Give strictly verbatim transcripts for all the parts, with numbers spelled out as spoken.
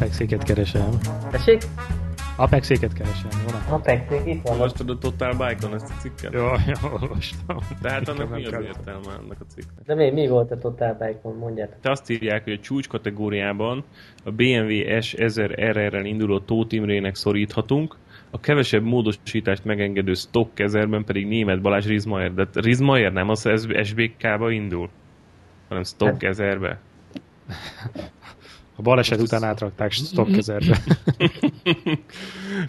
Apexéket keresem. Tessék? Apexéket keresem, jó? Apexék itt van. Olvastad a Total Baikon ezt a cikket? Jó, jó, olvastam. Tehát annak mi az értelme annak a cikknek? De mi, mi volt a Total Baikon, mondjátok? Te azt írják, hogy a csúcs kategóriában a bé em vé S ezer er er-rel induló Tóth Imrének szoríthatunk, a kevesebb módosítást megengedő Stock ezerben pedig Németh Balázs Rizmaier. De Rizmaier nem, az es bé ká-ba indul, hanem Stock ezerbe. A baleset után átrakták Stock ezerbe.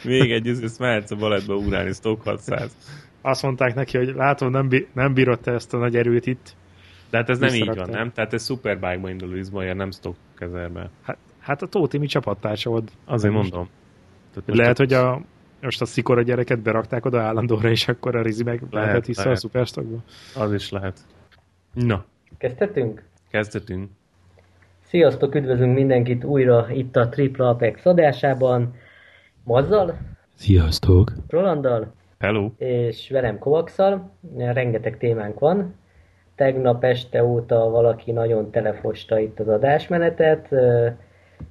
Még egy, ezt mehetsz a baletba ugrálni, Stock hatszáz. Azt mondták neki, hogy látom, nem, bí- nem bírod te ezt a nagy erőt itt. De hát ez nem így van, nem? Tehát ez Superbike-ba indul Rizmaier, nem Stock ezerbe. Hát, hát a Tóti mi csapattársa volt. Azért mondom. Most. Lehet, hogy a, most a szikora gyereket berakták oda állandóra, és akkor a Rizi meg lehetett vissza lehet. A Superstockba. Az is lehet. Na. Kezdhetünk? Kezdhetünk. Sziasztok, üdvözlünk mindenkit újra itt a Triple Apex adásában. Mazzal. Sziasztok. Rolanddal. Hello. És velem Kovakszal. Rengeteg témánk van. Tegnap este óta valaki nagyon telefosta itt az adásmenetet.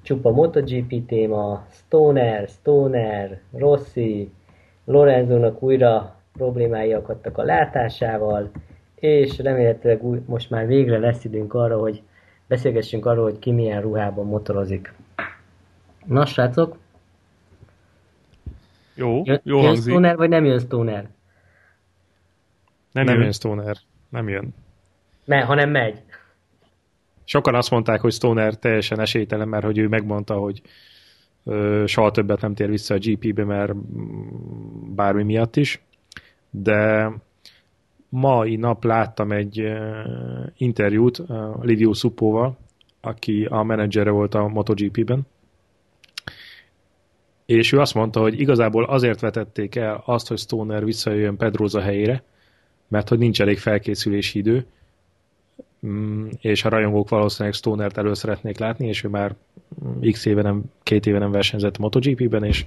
Csupa MotoGP téma, Stoner, Stoner, Rossi, Lorenzónak újra problémái akadtak a látásával, és remélhetőleg új, most már végre lesz időnk arra, hogy beszélgessünk arról, hogy ki milyen ruhában motorozik. Na, srácok? Jó, jön, jó jön hangzik. Jön Stoner, vagy nem jön Stoner? Nem, nem jön. jön Stoner, nem jön. Ne, hanem megy. Sokan azt mondták, hogy Stoner teljesen esélytelen, mert hogy ő megmondta, hogy ö, soha többet nem tér vissza a gé pé-be, mert bármi miatt is. De mai nap láttam egy ö, interjút ö, Livio Suppóval, aki a menedzsere volt a MotoGP-ben. És ő azt mondta, hogy igazából azért vetették el azt, hogy Stoner visszajöjjön Pedrosa helyére, mert hogy nincs elég felkészülési idő, és a rajongók valószínűleg Stonert elő szeretnék látni, és ő már x éve nem, két éve nem versenyzett MotoGP-ben, és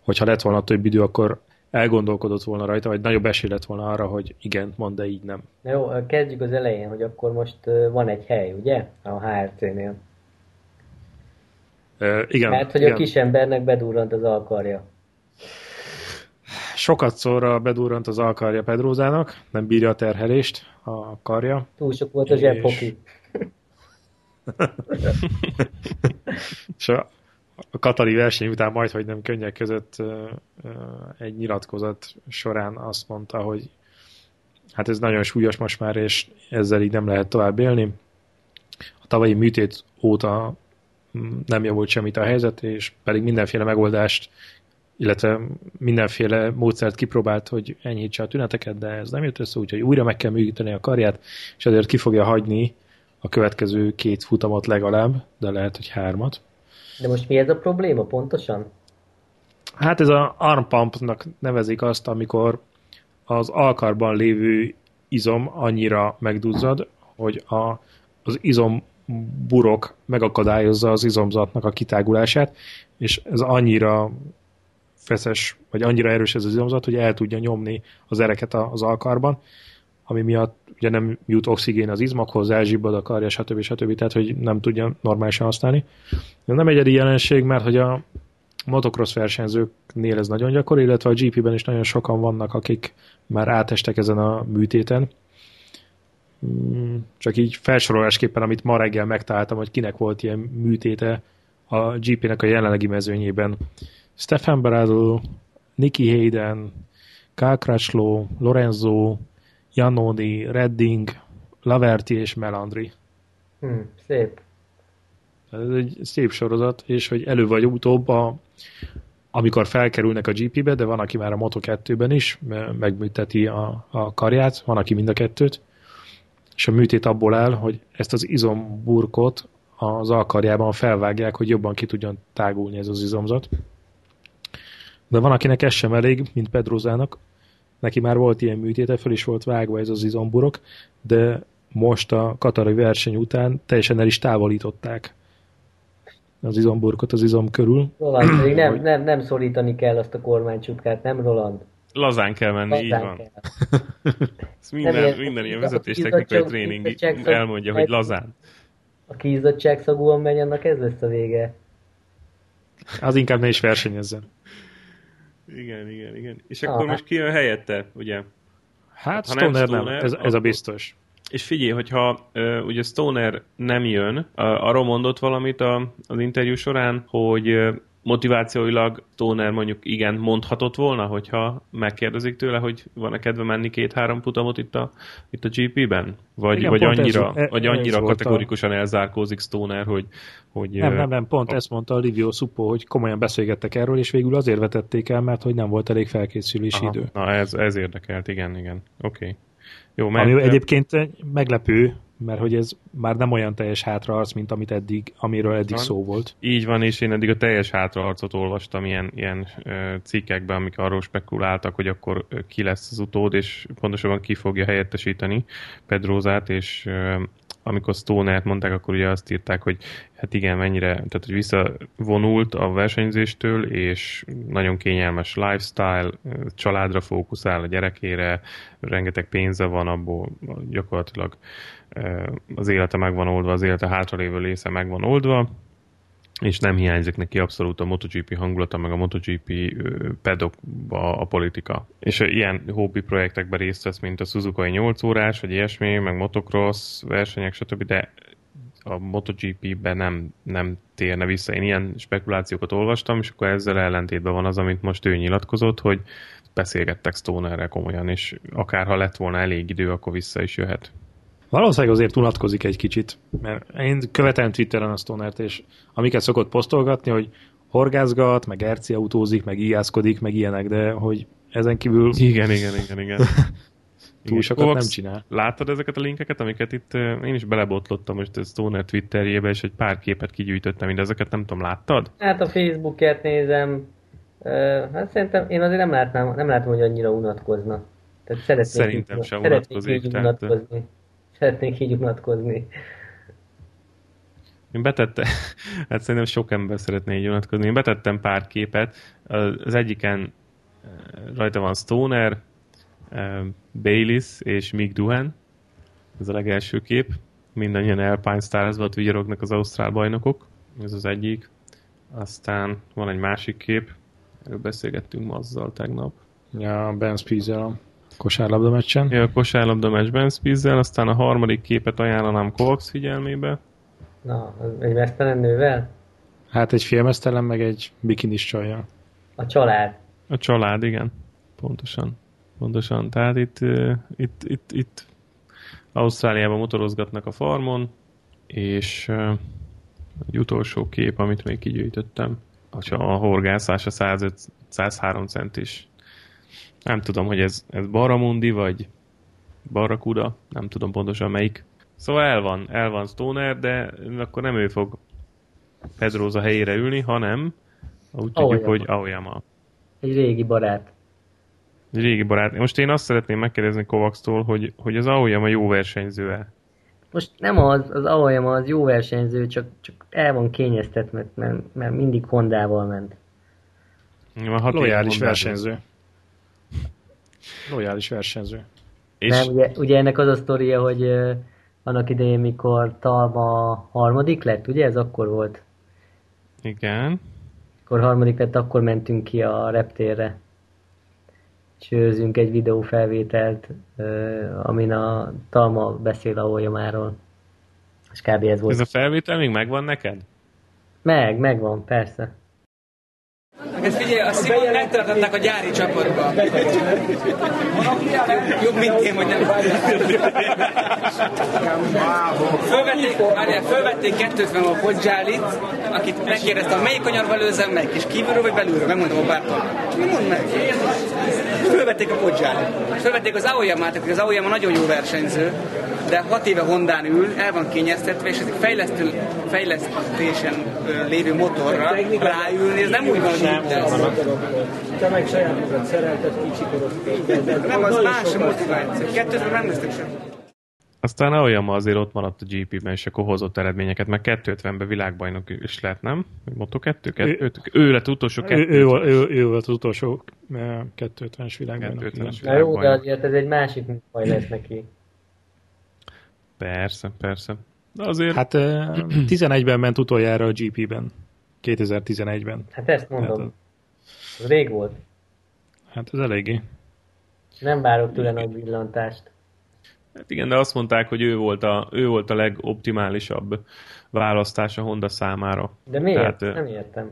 hogyha lett volna több idő, akkor elgondolkodott volna rajta, vagy nagyobb esély lett volna arra, hogy igen, mondd, de így nem. Na jó, kezdjük az elején, hogy akkor most van egy hely, ugye? A há er cé-nél. E, igen. Mert hogy igen. A kisembernek bedurrant az alkarja. Sokat szóra bedurrant az alkarja Pedrosának, nem bírja a terhelést a karja. Túl sok volt a zsebhoki. És a katari verseny után majd, hogy nem könnyek között egy nyilatkozat során azt mondta, hogy hát ez nagyon súlyos most már, és ezzel így nem lehet tovább élni. A tavalyi műtét óta nem javult semmit a helyzet, és pedig mindenféle megoldást, illetve mindenféle módszert kipróbált, hogy enyhítse a tüneteket, de ez nem jött össze, úgyhogy újra meg kell működteni a karját, és ezért ki fogja hagyni a következő két futamot legalább, de lehet, hogy hármat. De most mi ez a probléma pontosan? Hát ez a arm pumpnak nevezik azt, amikor az alkarban lévő izom annyira megduzzad, hogy a, az izom burok megakadályozza az izomzatnak a kitágulását, és ez annyira feszes, vagy annyira erős ez az izomzat, hogy el tudja nyomni az ereket az alkarban, ami miatt ugye nem jut oxigén az izmakhoz, elzsibbad a karja, stb. stb. Tehát, hogy nem tudja normálisan használni. De nem egyedi jelenség, mert hogy a motocross versenyzőknél ez nagyon gyakori, illetve a gé pé-ben is nagyon sokan vannak, akik már átestek ezen a műtéten. Csak így felsorolásképpen, amit ma reggel megtaláltam, hogy kinek volt ilyen műtéte a gé pé-nek a jelenlegi mezőnyében. Stefan Bradl, Nicky Hayden, Cal Crutchlow, Lorenzo, Janoni, Redding, Laverty és Melandri. Hmm, szép. Ez egy szép sorozat, és hogy elő vagy utóbb, a, amikor felkerülnek a gé pé-be, de van, aki már a moto kettőben is megműteti a, a karját, van, aki mind a kettőt, és a műtét abból áll, hogy ezt az izomburkot az alkarjában felvágják, hogy jobban ki tudjon tágulni ez az izomzat. De van, akinek ez sem elég, mint Pedrosának. Neki már volt ilyen műtéte, föl is volt vágva ez az izomburok, de most a katari verseny után teljesen el is távolították az izomburkot az izom körül. Roland, pedig nem, nem, nem szorítani kell azt a kormánycsukát, nem Roland? Lazán kell menni, Lazán így van. Kell. minden, minden ilyen vezetéstechnikai tréning elmondja, hogy lazán. A kiizzadtságszagúan megy, annak ez lesz a vége. Az inkább ne is versenyezzen. Igen, igen, igen. És akkor Aha. most ki jön helyette, ugye? Hát, hát Stoner nem, Stoner, nem. Ez, ez a biztos. És figyelj, hogyha uh, ugye Stoner nem jön, uh, arról mondott valamit a, az interjú során, hogy uh, motivációilag Stoner mondjuk igen mondhatott volna, hogyha megkérdezik tőle, hogy van-e kedve menni két-három futamot itt a, itt a gé pé-ben? Vagy, igen, vagy annyira, ez, vagy annyira kategorikusan a... elzárkózik Stoner, hogy... hogy nem, nem, nem, pont a... ezt mondta Livio Suppo, hogy komolyan beszélgettek erről, és végül azért vetették el, mert hogy nem volt elég felkészülési Aha, idő. Na, ez, ez érdekelt, igen, igen. Oké. Okay. Jó, mert... Ami egyébként meglepő, mert hogy ez már nem olyan teljes hátraharc, mint amit eddig, amiről eddig van. Szó volt. Így van, és én eddig a teljes hátraharcot olvastam ilyen, ilyen cikkekben, amik arról spekuláltak, hogy akkor ki lesz az utód, és pontosabban ki fogja helyettesíteni Pedrosát, és amikor Stonert mondták, akkor ugye azt írták, hogy hát igen, mennyire, tehát hogy visszavonult a versenyzéstől, és nagyon kényelmes lifestyle, családra fókuszál, a gyerekére, rengeteg pénze van abból, gyakorlatilag az élete meg van oldva, az élete hátralévő része meg van oldva, és nem hiányzik neki abszolút a MotoGP hangulata, meg a MotoGP pedokba a politika. És ilyen hobbi projektekben részt vesz, mint a Suzukai nyolc órás, vagy ilyesmi, meg motocross versenyek, stb., de a MotoGP-ben nem, nem térne vissza. Én ilyen spekulációkat olvastam, és akkor ezzel ellentétben van az, amit most ő nyilatkozott, hogy beszélgettek Stonerrel komolyan, és akárha lett volna elég idő, akkor vissza is jöhet. Valószínűleg azért unatkozik egy kicsit, mert én követem Twitteren a Stonert, és amiket szokott posztolgatni, hogy horgászgat, meg erciautózik, meg ijászkodik, meg ilyenek, de hogy ezen kívül... Igen, igen, igen, igen. Túl sokat Kovakszal, nem csinál. Láttad ezeket a linkeket, amiket itt én is belebotlottam most a Stoner Twitterjébe, és egy pár képet kigyűjtöttem, de ezeket nem tudom, láttad? Hát a Facebookját nézem. Hát szerintem én azért nem látnám, nem látom, hogy annyira unatkozna. Tehát szerintem így, sem unatkozik. Szeretnék így unatkozni. Én betettem, hát szerintem sok ember szeretné így unatkozni. Én betettem pár képet. Az egyiken rajta van Stoner, Bayliss és Mick Doohan. Ez a legelső kép. Mindannyian Alpine Starsban vigyorognak az ausztrál bajnokok. Ez az egyik. Aztán van egy másik kép. Erről beszélgettünk ma azzal tegnap. Ja, Ben Spiesel. Kosárlabda meccsen. Ja, a kosárlabda meccsben Spiesel, aztán a harmadik képet ajánlanám Kovax figyelmébe. Na, egy mesztelen nővel? Hát egy félmesztelen, meg egy bikinis csajjal. A család. A család, igen. Pontosan. Pontosan. Tehát itt, itt, itt, itt Ausztráliában motorozgatnak a farmon, és egy utolsó kép, amit még kigyűjtöttem. A horgászás a száz öt, száz három centis. Nem tudom, hogy ez, ez Barramundi, vagy Barrakuda, nem tudom pontosan melyik. Szóval el van, el van Stoner, de akkor nem ő fog Pedrosa helyére ülni, hanem úgy tudjuk, hogy Aoyama. Egy régi barát. Egy régi barát. Most én azt szeretném megkérdezni Kovaksztól, hogy, hogy az Aoyama jó versenyző-e? Most nem az, az Aoyama az jó versenyző, csak, csak el van kényeztet, mert, mert, mert mindig Hondával ment. Lojális versenyző. Lojális versenyző. És... Nem, ugye, ugye ennek az a sztoria, hogy uh, annak idején, mikor Talma harmadik lett, ugye ez akkor volt? Igen. Mikor harmadik lett, akkor mentünk ki a reptérre. Csőzünk egy videófelvételt, uh, amin a Talma beszél a Aoyamáról. És kb. Ez volt. Ez a felvétel még megvan neked? Meg, megvan, persze. Hát figyelj, a Simon eltartatták a gyári csapatba. Jobb, mint én, hogy nem fölvették, várjál, fölvették kétszázötven a Podzsálit, akit megkérdeztem, melyik kanyarba lőzem meg, és kívülről vagy belülről, megmondom a bártól. Mi mondd meg? Fölvették a Podzsálit. Fölvették az Aoyamát, akik az Aoyama nagyon jó versenyző, de hat éve Hondán ül, el van kényeztetve, és ez egy fejlesztő, fejlesztésen lévő motorra ráülni, ez nem úgy van, hogy úgy lesz. Te meg sajátokat szerelted kicsikorod. Nem, az más motiváció. Kettőtől nem lesztek sem. Aztán Aoyama azért ott maradt a gé pé-ben, és akkor hozott eredményeket, meg kétszázötvenben világbajnok is lett, nem? moto kettő? Ő lett utolsó kettőtvenes. Ő volt az utolsó kétszázötvenes világbajnok. Na jó, de azért ez egy másik baj lesz neki. Persze, persze. Azért... Hát tizenegyben ment utoljára a gé pé-ben. kétezer-tizenegyben. Hát ezt mondom. Hát az... az rég volt. Hát ez eléggé. Nem várok tőle nagy villantást. Hát igen, de azt mondták, hogy ő volt a, ő volt a legoptimálisabb választás a Honda számára. De miért? Tehát, nem értem.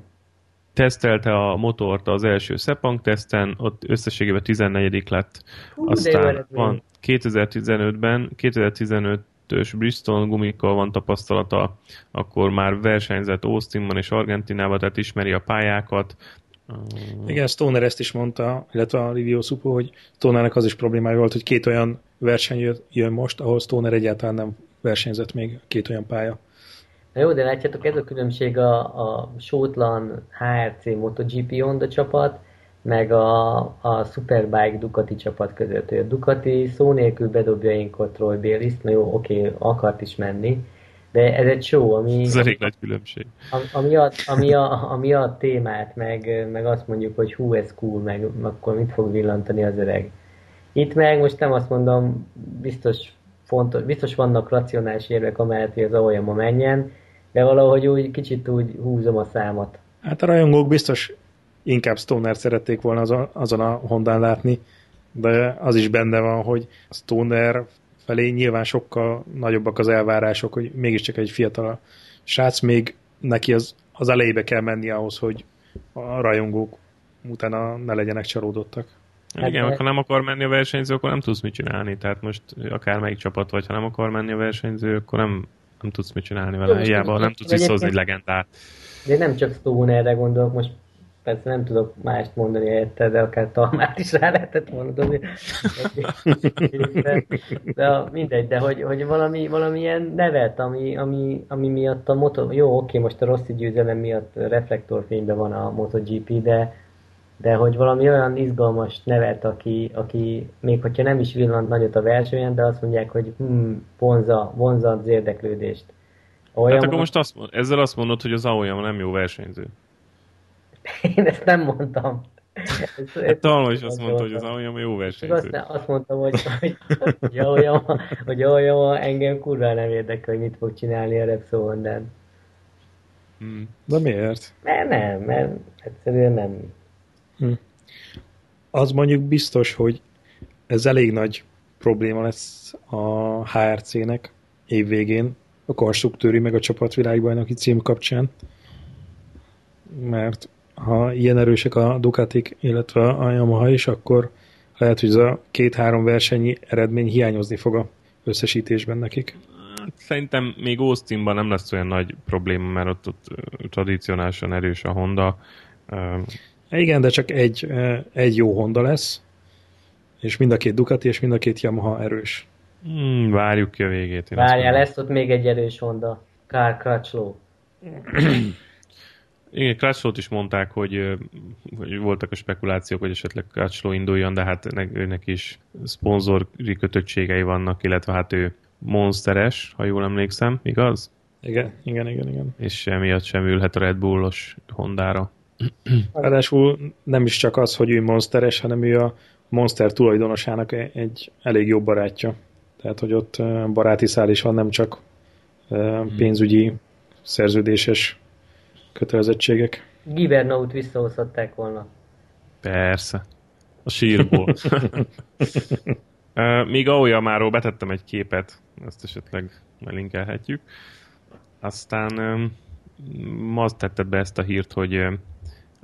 Tesztelte a motort az első Sepang teszten, ott összességében tizennegyedik lett. Hú, aztán van kétezer-tizenötben, kétezer-tizenötös Bristol gumikkal van tapasztalata, akkor már versenyzett Austinban és Argentinában, tehát ismeri a pályákat. Igen, Stoner ezt is mondta, illetve a Livio Suppo, hogy Stonernek az is problémája volt, hogy két olyan verseny jön most, ahol Stoner egyáltalán nem versenyzett még, két olyan pálya. Na jó, de látjátok, ez a különbség a, a sótlan há er cé MotoGP Honda csapat, meg a, a Superbike Ducati csapat között. A Ducati szó nélkül bedobja inkontról Béliszt, na jó, oké, akart is menni, de ez egy show, ami, ez elég nagy különbség. Ami, a, ami, a, ami a témát, meg, meg azt mondjuk, hogy hú, ez cool, meg akkor mit fog villantani az öreg. Itt meg most nem azt mondom, biztos fontos, biztos vannak racionális érvek amellett, hogy az Aoyama menjen, de valahogy úgy kicsit úgy húzom a számot. Hát a rajongók biztos inkább Stonert szerették volna azon, azon a Hondán látni, de az is benne van, hogy a Stoner felé nyilván sokkal nagyobbak az elvárások, hogy mégiscsak egy fiatal srác, még neki az, az elejébe kell menni ahhoz, hogy a rajongók utána ne legyenek csalódottak. Hát igen, de... ha nem akar menni a versenyző, akkor nem tudsz mit csinálni. Tehát most akármelyik csapat vagy, ha nem akar menni a versenyző, akkor nem, nem tudsz mit csinálni vele. Hiába nem tudsz visszahozni egy legendát. De nem csak Stonerre gondolok, most persze nem tudok mást mondani érte, de akár Talmát is rá lehetett volna dobni. De mindegy, de hogy, hogy valami, valamilyen nevet, ami, ami, ami miatt a motor... Jó, oké, most a Rossi győzelem miatt reflektorfényben van a MotoGP, de... de hogy valami olyan izgalmas nevet, aki, aki még hogyha nem is villant nagyot a versenyen, de azt mondják, hogy hm, vonza, vonza az érdeklődést. Aoyama... Hát akkor most azt, ezzel azt mondod, hogy az Aoyama nem jó versenyző. Én ezt nem mondtam. Ez, hát Talma is azt mondta, hogy az Aoyama jó versenyző. Aztán azt mondtam, hogy, hogy Aoyama, hogy Aoyama engem kurva nem érdekel, hogy mit fog csinálni a Repsol-Hondán. De miért? Mert nem, mert egyszerűen nem. Hm. Az mondjuk biztos, hogy ez elég nagy probléma lesz a há er cének évvégén a konstruktőri meg a csapatvilágbajnoki cím kapcsán, mert ha ilyen erősek a Ducatik, illetve a Yamaha is, akkor lehet, hogy ez a két-három versenyi eredmény hiányozni fog a összesítésben nekik. Szerintem még Austinban nem lesz olyan nagy probléma, mert ott, ott tradicionálisan erős a Honda. Igen, de csak egy, egy jó Honda lesz, és mind a két Ducati, és mind a két Yamaha erős. Hmm, várjuk ki a végét. Várjál, lesz ott még egy erős Honda. Cal Crutchlow. Igen, Crutchlow-t is mondták, hogy, hogy voltak a spekulációk, hogy esetleg Crutchlow induljon, de hát őnek is szponzori kötöttségei vannak, illetve hát ő monsteres, ha jól emlékszem, igaz? Igen, igen, igen. igen. És emiatt sem ülhet a Red Bull-os Hondára. Ráadásul nem is csak az, hogy ő monsteres, hanem ő a monster tulajdonosának egy elég jó barátja. Tehát, hogy ott baráti szál is van, nem csak pénzügyi, szerződéses kötelezettségek. Gibernaut visszahozhatták volna. Persze. A sírból. Még Aoyamáról betettem egy képet, ezt esetleg belinkelhetjük. Aztán azt tette be ezt a hírt, hogy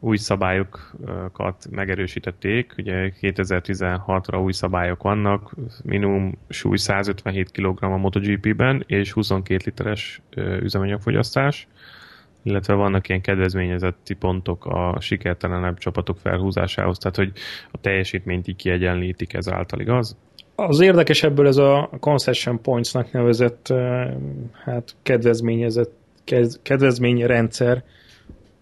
új szabályokat megerősítették, ugye kétezer-tizenhatra új szabályok vannak, minimum súly száz ötvenhét kilogramm a MotoGP-ben, és huszonkét literes üzemanyagfogyasztás, illetve vannak ilyen kedvezményezett pontok a sikertelenebb csapatok felhúzásához, tehát hogy a teljesítményt így kiegyenlítik ezáltal, igaz? Az érdekes ebből ez a concession points-nak nevezett hát kedvezményezett kedvezményrendszer,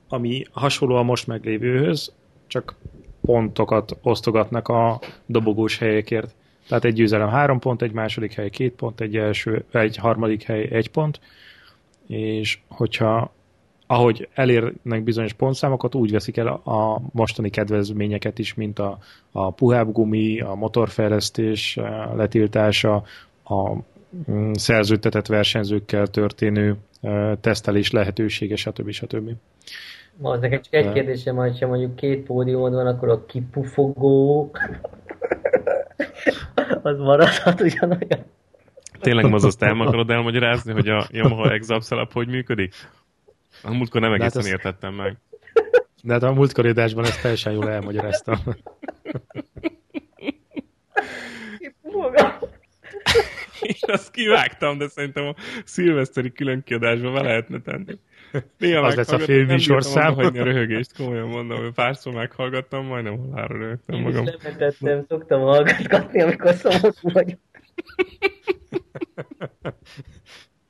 ami hasonló a most meglévőhöz, csak pontokat osztogatnak a dobogós helyekért. Tehát egy győzelem három pont, egy második hely két pont, egy, első, egy harmadik hely egy pont, és hogyha ahogy elérnek bizonyos pontszámokat, úgy veszik el a mostani kedvezményeket is, mint a, a puhább gumi, a motorfejlesztés letiltása, a szerződtetett versenyzőkkel történő tesztelés lehetősége, stb. Stb. Most nekem csak egy kérdésem, hogy ha mondjuk két pódiumod van, akkor a kipufogó az maradhat ugyanolyan. Tényleg mazaszt el akarod elmagyarázni, hogy a Yamaha Exapsalap hogy működik? A múltkor nem egészen hát értettem meg. De hát a múltkori adásban ezt teljesen jól elmagyaráztam. Én azt kivágtam, de szerintem a szilveszteri különkiadásban be lehetne tenni. Néha az lesz a fél műsorszám. Nem bírtam a röhögést, komolyan mondom, hogy pár szó meghallgattam, majdnem halálra röhögtem magam. Én is lemetettem, szoktam hallgatgatni, amikor szomorú vagyok.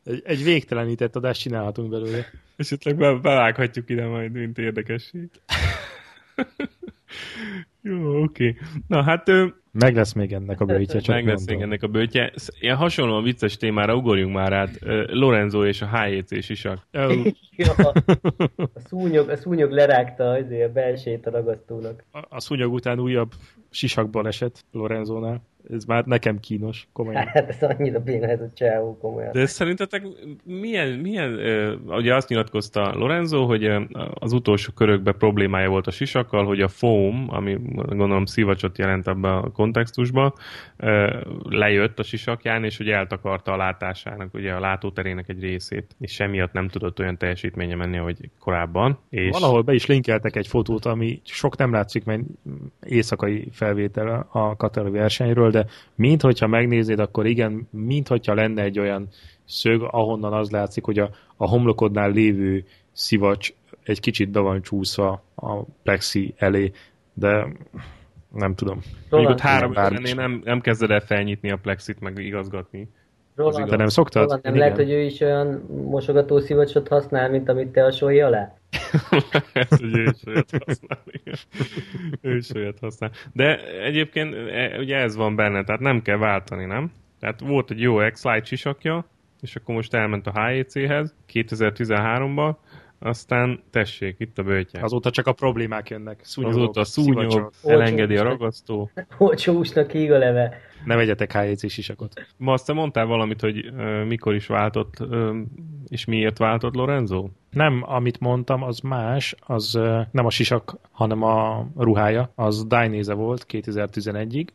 Egy, egy végtelenített adást csinálhatunk belőle. Esetleg be, bevághatjuk ide majd, mint érdekesség. Jó, oké. Na hát... Meg lesz még ennek a bőtje, csak Meg lesz még ennek a bőtje. Ilyen hasonlóan vicces témára ugorjunk már át. Lorenzo és a há jé cé sisak. Oh. Ja, a, szúnyog, a szúnyog lerágta azért a belsejét a ragasztónak. A, a szúnyog után újabb sisakban esett Lorenzónál. Ez már nekem kínos, komolyan. Hát ez annyira béna ez a csávó, komolyan. De szerintetek milyen, milyen ö, ugye azt nyilatkozta Lorenzo, hogy az utolsó körökben problémája volt a sisakkal, hogy a foam, ami gondolom szivacsot jelent ebben a kontextusban, ö, lejött a sisakján, és ugye eltakarta a látásának, ugye a látóterének egy részét, és semmiatt nem tudott olyan teljesítménye menni, ahogy korábban. És... Valahol be is linkeltek egy fotót, ami sok nem látszik, mert éjszakai felvétel a Katari versenyről, de minthogyha megnéznéd, akkor igen, minthogyha lenne egy olyan szög, ahonnan az látszik, hogy a, a homlokodnál lévő szivacs egy kicsit be van csúszva a plexi elé, de nem tudom. Mondjuk ott három évennél nem, nem kezded el felnyitni a plexit, meg igazgatni. Roland, igaz. Te nem szoktad? Roland, nem igen. Lehet, hogy ő is olyan mosogató szivacsot használ, mint amit te a sói alá? Ez, hogy ő is olyat használ. Ő is olyat használ. De egyébként ugye ez van benne, tehát nem kell váltani, nem? Tehát volt egy jó X-Lite sisakja, és akkor most elment a há jé céhez kétezer-tizenháromban, aztán tessék, itt a bőtje. Azóta csak a problémák jönnek. Szúnyogok, azóta a szúnyog, elengedi a ragasztó. Olcsó úsnak íg a leve. Nem egyetek há jé cés sisakot. Ma azt te mondtál valamit, hogy uh, mikor is váltott, uh, és miért váltott Lorenzo? Nem, amit mondtam, az más, az uh, nem a sisak, hanem a ruhája. Az Dainese volt kétezer-tizenegyig,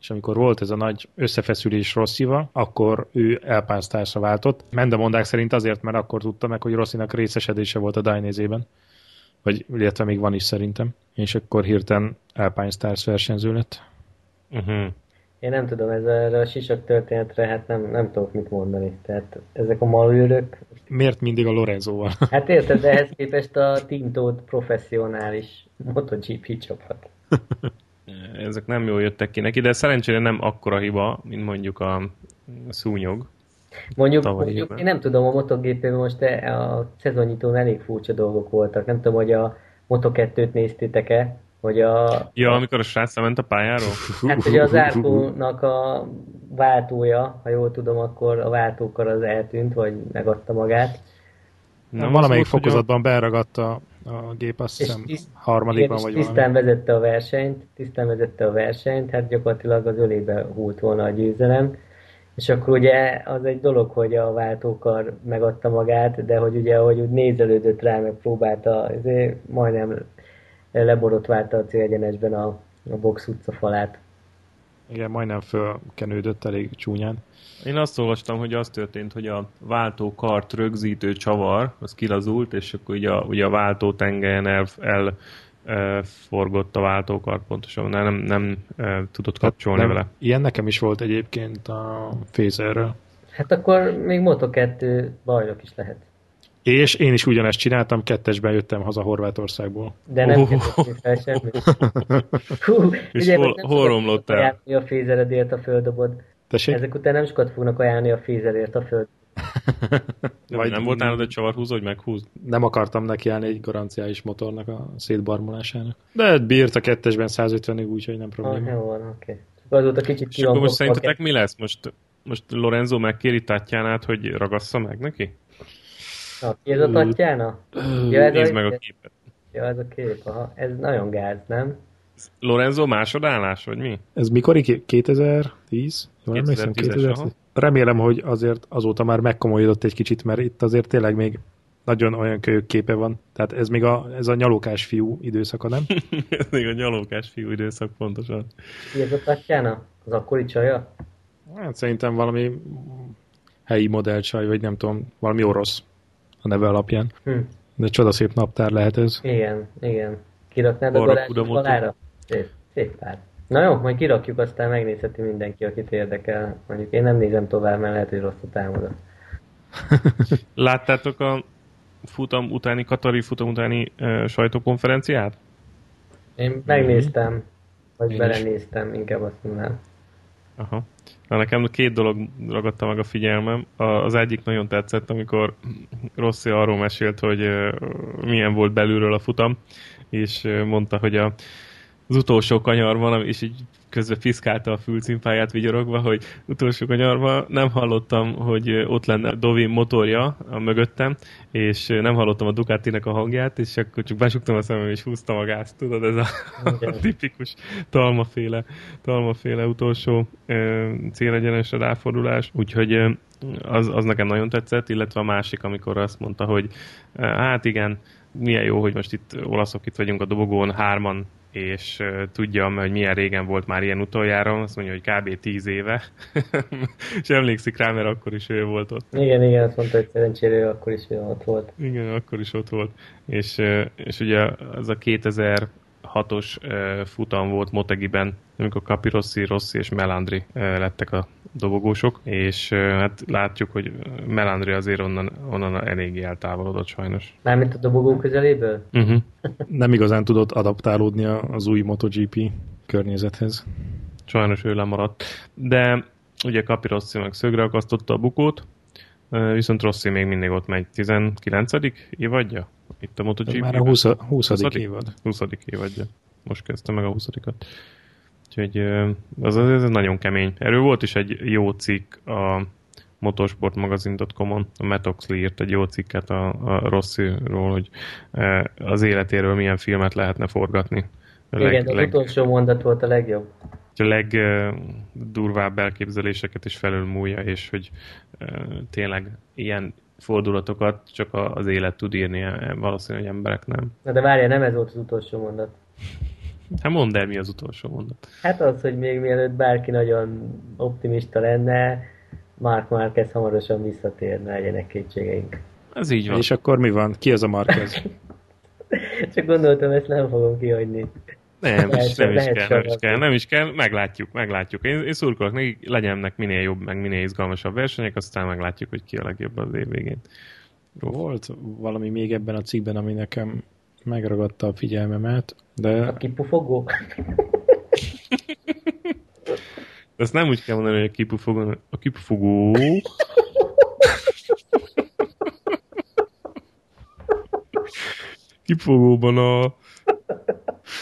és amikor volt ez a nagy összefeszülés Rossival, akkor ő Alpine Starsra váltott. Mendemondák szerint azért, mert akkor tudta meg, hogy Rossinak részesedése volt a Dainese-ben, vagy illetve még van is szerintem, és akkor hirtelen Alpine Stars versenyző lett. Uh-huh. Én nem tudom, ez a, a sisak történetre, hát nem, nem tudok mit mondani. Tehát ezek a malőrök... Miért mindig a Lorenzóval? Hát érted, de ehhez képest a Team Toad professzionális MotoGP csapat. Ezek nem jól jöttek ki neki, de szerencsére nem akkora hiba, mint mondjuk a szúnyog. Mondjuk, mondjuk én nem tudom, a MotoGP-ben most a szezonnyitón elég furcsa dolgok voltak. Nem tudom, hogy a Moto kettőt néztétek-e? Hogy a, ja, amikor a srác lement a pályáról? Hát ugye az ártónak a váltója, ha jól tudom, akkor a váltókar az eltűnt, vagy megadta magát. Nem, valamelyik fokozatban belragadta a gép, azt hiszem, tiszt, harmadikban vagy tisztán valami. Vezette a versenyt, tisztán vezette a versenyt, hát gyakorlatilag az ölébe hult volna a győzelem, és akkor ugye az egy dolog, hogy a váltókar megadta magát, de hogy ugye, ahogy úgy nézelődött rá, meg próbálta, majdnem leborotválta a célegyenesben a, a box utca falát. Igen, majdnem fölkenődött elég csúnyán. Én azt olvastam, hogy az történt, hogy a váltókart rögzítő csavar, az kilazult, és akkor ugye a, ugye a váltótengelyen elforgott el, e, a váltókart pontosan, nem, nem e, tudott kapcsolni hát, nem, vele. Ilyen nekem is volt egyébként a Fézerről. Hát akkor még moto kettő bajnok is lehet. És én is ugyanezt csináltam, kettesben jöttem haza Horvátországból. De nem oh, kezdődni fel semmit. Hú, és hol, hol romlott el? A Fézeredért a földobod. Tessék? Ezek után nem sokat fognak ajánlani a Fézerért a földobod. Vagy nem volt nálad egy csavarhúzó, hogy meghúz? Nem akartam nekiállni egy garanciális motornak a szétbarmolásának. De bírt a kettesben száz ötvenig, úgyhogy nem probléma. Ah, van, oké. Okay. Azóta kicsit és akkor most szerintetek mi lesz? Most, most Lorenzo megkéri Tatjánát, hogy ragassza meg neki? Na, ki ez a Tatjána? Ja, nézd a... meg a képet. Ja, ez a kép, aha. Ez nagyon gáz, nem? Lorenzo másodállás, vagy mi? Ez mikor? kétezer-tíz? kétezer-tíz, kétezer-tíz. remélem, hogy azért azóta már megkomolyodott egy kicsit, mert itt azért tényleg még nagyon olyan kölyök képe van. Tehát ez még a, ez a nyalókás fiú időszaka, nem? Ez még a nyalókás fiú időszak, pontosan. Mi az a Tatjana? Az akkori csaja? Hát szerintem valami helyi modellcsaj, vagy nem tudom, valami orosz a neve alapján. Hm. De csodaszép naptár lehet ez. Igen, igen. Kiraknád a Balázs szép, szép pár. Na jó, majd kirakjuk, aztán megnézheti mindenki, akit érdekel. Mondjuk én nem nézem tovább, mert lehet, hogy rosszul támadok. Láttátok a futam utáni, Katari futam utáni uh, sajtókonferenciát? Én megnéztem, vagy én belenéztem, is. Inkább azt mondanám. Aha. Na, nekem két dolog ragadta meg a figyelmem. Az egyik nagyon tetszett, amikor Rossi arról mesélt, hogy milyen volt belülről a futam, és mondta, hogy a, az utolsó kanyarban, és így közben piszkálta a fülcimpáját vigyorogva, hogy utolsó kanyarban nem hallottam, hogy ott lenne Dovi motorja a mögöttem, és nem hallottam a Ducatinek a hangját, és akkor csak besugtam a szemem, és húztam a gázt, tudod, ez a, a tipikus talmaféle, talmaféle utolsó ö, célegyenesre ráfordulás, úgyhogy ö, az, az nekem nagyon tetszett, illetve a másik, amikor azt mondta, hogy ö, hát igen, milyen jó, hogy most itt olaszok, itt vagyunk a dobogón, hárman, és tudjam, hogy milyen régen volt már ilyen utoljára, azt mondja, hogy kb. tíz éve, és emlékszik rá, mert akkor is ő volt ott. Igen, igen, azt mondta, hogy szerencsére akkor is ott volt. Igen, akkor is ott volt, és, és ugye az a kétezer-hatos futam volt MotoGP-ben, amikor Capirossi, Rossi és Melandri lettek a dobogósok, és hát látjuk, hogy Melandri azért onnan, onnan eléggé eltávolodott sajnos. Mármint a dobogó közeléből? Uh-huh. Nem igazán tudott adaptálódni az új MotoGP környezethez. Sajnos ő lemaradt. De ugye Capirossi meg szögre akasztotta a bukót, viszont Rossi még mindig ott megy. tizenkilencedik évadja? Itt a MotoGP. Már a huszadik évad. huszadik évadja. Most kezdte meg a huszadikat. Úgyhogy az azért nagyon kemény. Erről volt is egy jó cikk a motorsportmagazin pont com-on, a Metoxli írt egy jó cikket a, a Rossiról, hogy az életéről milyen filmet lehetne forgatni. A leg, Igen, az leg... utolsó mondat volt a legjobb. A legdurvább elképzeléseket is felülmúlja, és hogy tényleg ilyen fordulatokat csak az élet tud írni, valószínűleg emberek nem. Na de várjál, nem ez volt az utolsó mondat. Hát mondd el, mi az utolsó mondat. Hát az, hogy még mielőtt bárki nagyon optimista lenne, Mark Marquez hamarosan visszatérne, legyenek kétségeink. Ez így van. És akkor mi van? Ki az a Marquez? Csak gondoltam, ezt nem fogom kihagyni. Nem, lehet, is, nem, is kell, nem is kell, nem is kell, meglátjuk, meglátjuk. Én, én szurkolok nekik, legyenek minél jobb, meg minél izgalmasabb versenyek, aztán meglátjuk, hogy ki a legjobb az év végén. Volt valami még ebben a cikkben, ami nekem megragadta a figyelmemet, de... A kipufogó? Ezt nem úgy kell mondani, hogy a kipufogó... A kipufogó... Kipufogóban a...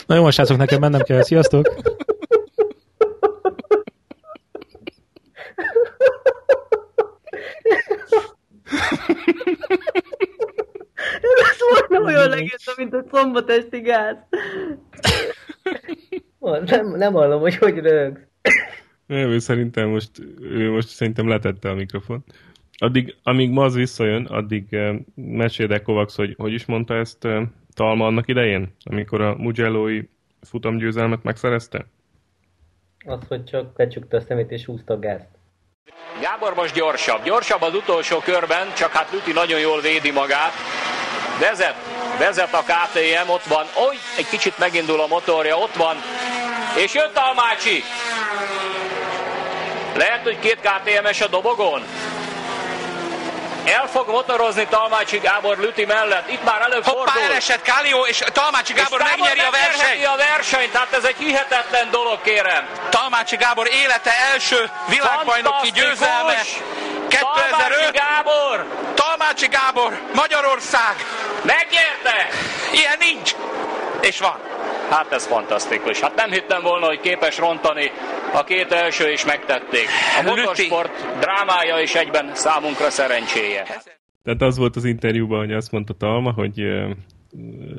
Na jó, most srácok, nekem mennem kell. Sziasztok! Olyan legjobb, mint a szombatesti gáz. Nem, nem hallom, hogy hogy rögsz. Nem, ő szerintem most, ő most szerintem letette a mikrofon. Addig, amíg ma az visszajön, addig uh, mesélj Kovakszal, hogy hogy is mondta ezt uh, Talma annak idején, amikor a Mugello-i futamgyőzelmet megszerezte? Az, hogy csak lecsukta a szemét és húzta a gázt. Gábor most gyorsabb. Gyorsabb az utolsó körben, csak hát Lüti nagyon jól védi magát. Vezet, vezet a ká té em, ott van, oly, egy kicsit megindul a motorja, ott van, és jön Talmácsi. Lehet, hogy két ká té emes a dobogon. El fog motorozni Talmácsi Gábor Lüti mellett, itt már előbb fordul. Hoppá, elesett Kálió, és Talmácsi Gábor és megnyeri a versenyt. a versenyt, tehát ez egy hihetetlen dolog, kérem. Talmácsi Gábor élete első világbajnoki győzelme. kétezer-öt. Gábor! Talmácsi Gábor, Magyarország! Megnyerte! Ilyen nincs! És van. Hát ez fantasztikus. Hát nem hittem volna, hogy képes rontani a két első, és megtették. A motorsport drámája is egyben számunkra szerencséje. Tehát az volt az interjúban, hogy azt mondta Talma, hogy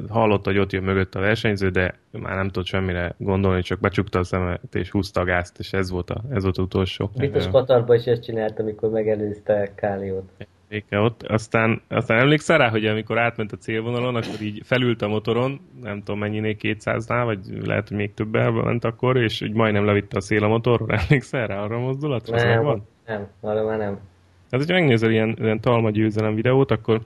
hallotta, hogy ott jön mögött a versenyző, de már nem tudott semmire gondolni, csak becsukta a szemet és húzta a gázt, és ez volt, a, ez volt az utolsó. Biztos Katarban is ezt csinált, amikor megelőzte Káliót. Ott. Aztán, aztán emlékszel rá, hogy amikor átment a célvonalon, akkor így felült a motoron, nem tudom mennyinél, kétszáznál, vagy lehet, hogy még többel ment akkor, és úgy majdnem levitte a szél a motorról. Emlékszel rá arra a mozdulatra? Nem, nem, van? nem, arra már nem. Hát, hogyha megnézel ilyen, ilyen Talma győzelem videót, akkor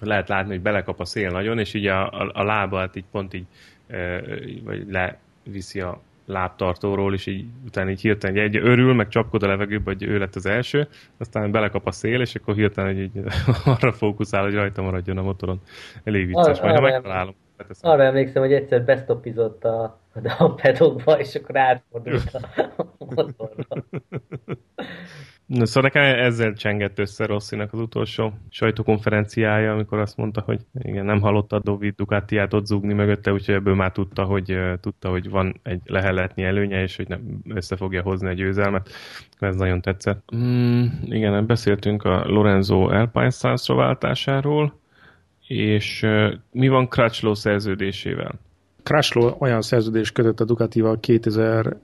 lehet látni, hogy belekap a szél nagyon, és így a, a, a lábát így pont így e, vagy leviszi a lábtartóról, és így utána így hirtelen egy örül, meg csapkod a levegőbe, hogy ő lett az első, aztán belekap a szél, és akkor hirtelen így arra fókuszál, hogy rajta maradjon a motoron. Elég vicces, majd ha megtalálom. Arra emlékszem, hogy egyszer bestopizott a, a pedokba, és akkor átfordult a motorba. Na, szóval nekem ezzel csengett össze Rossinak az utolsó sajtókonferenciája, amikor azt mondta, hogy igen, nem hallotta a Dovi Ducatiát ott zúgni mögötte, úgyhogy ebből már tudta, hogy, tudta, hogy van egy leheletnyi előnye, és hogy nem össze fogja hozni a győzelmet. Ez nagyon tetszett. Mm, igen, beszéltünk a Lorenzo Alpine Starsra váltásáról, és mi van Crutchlow szerződésével? Crutchlow olyan szerződést kötött a Ducatival kétezer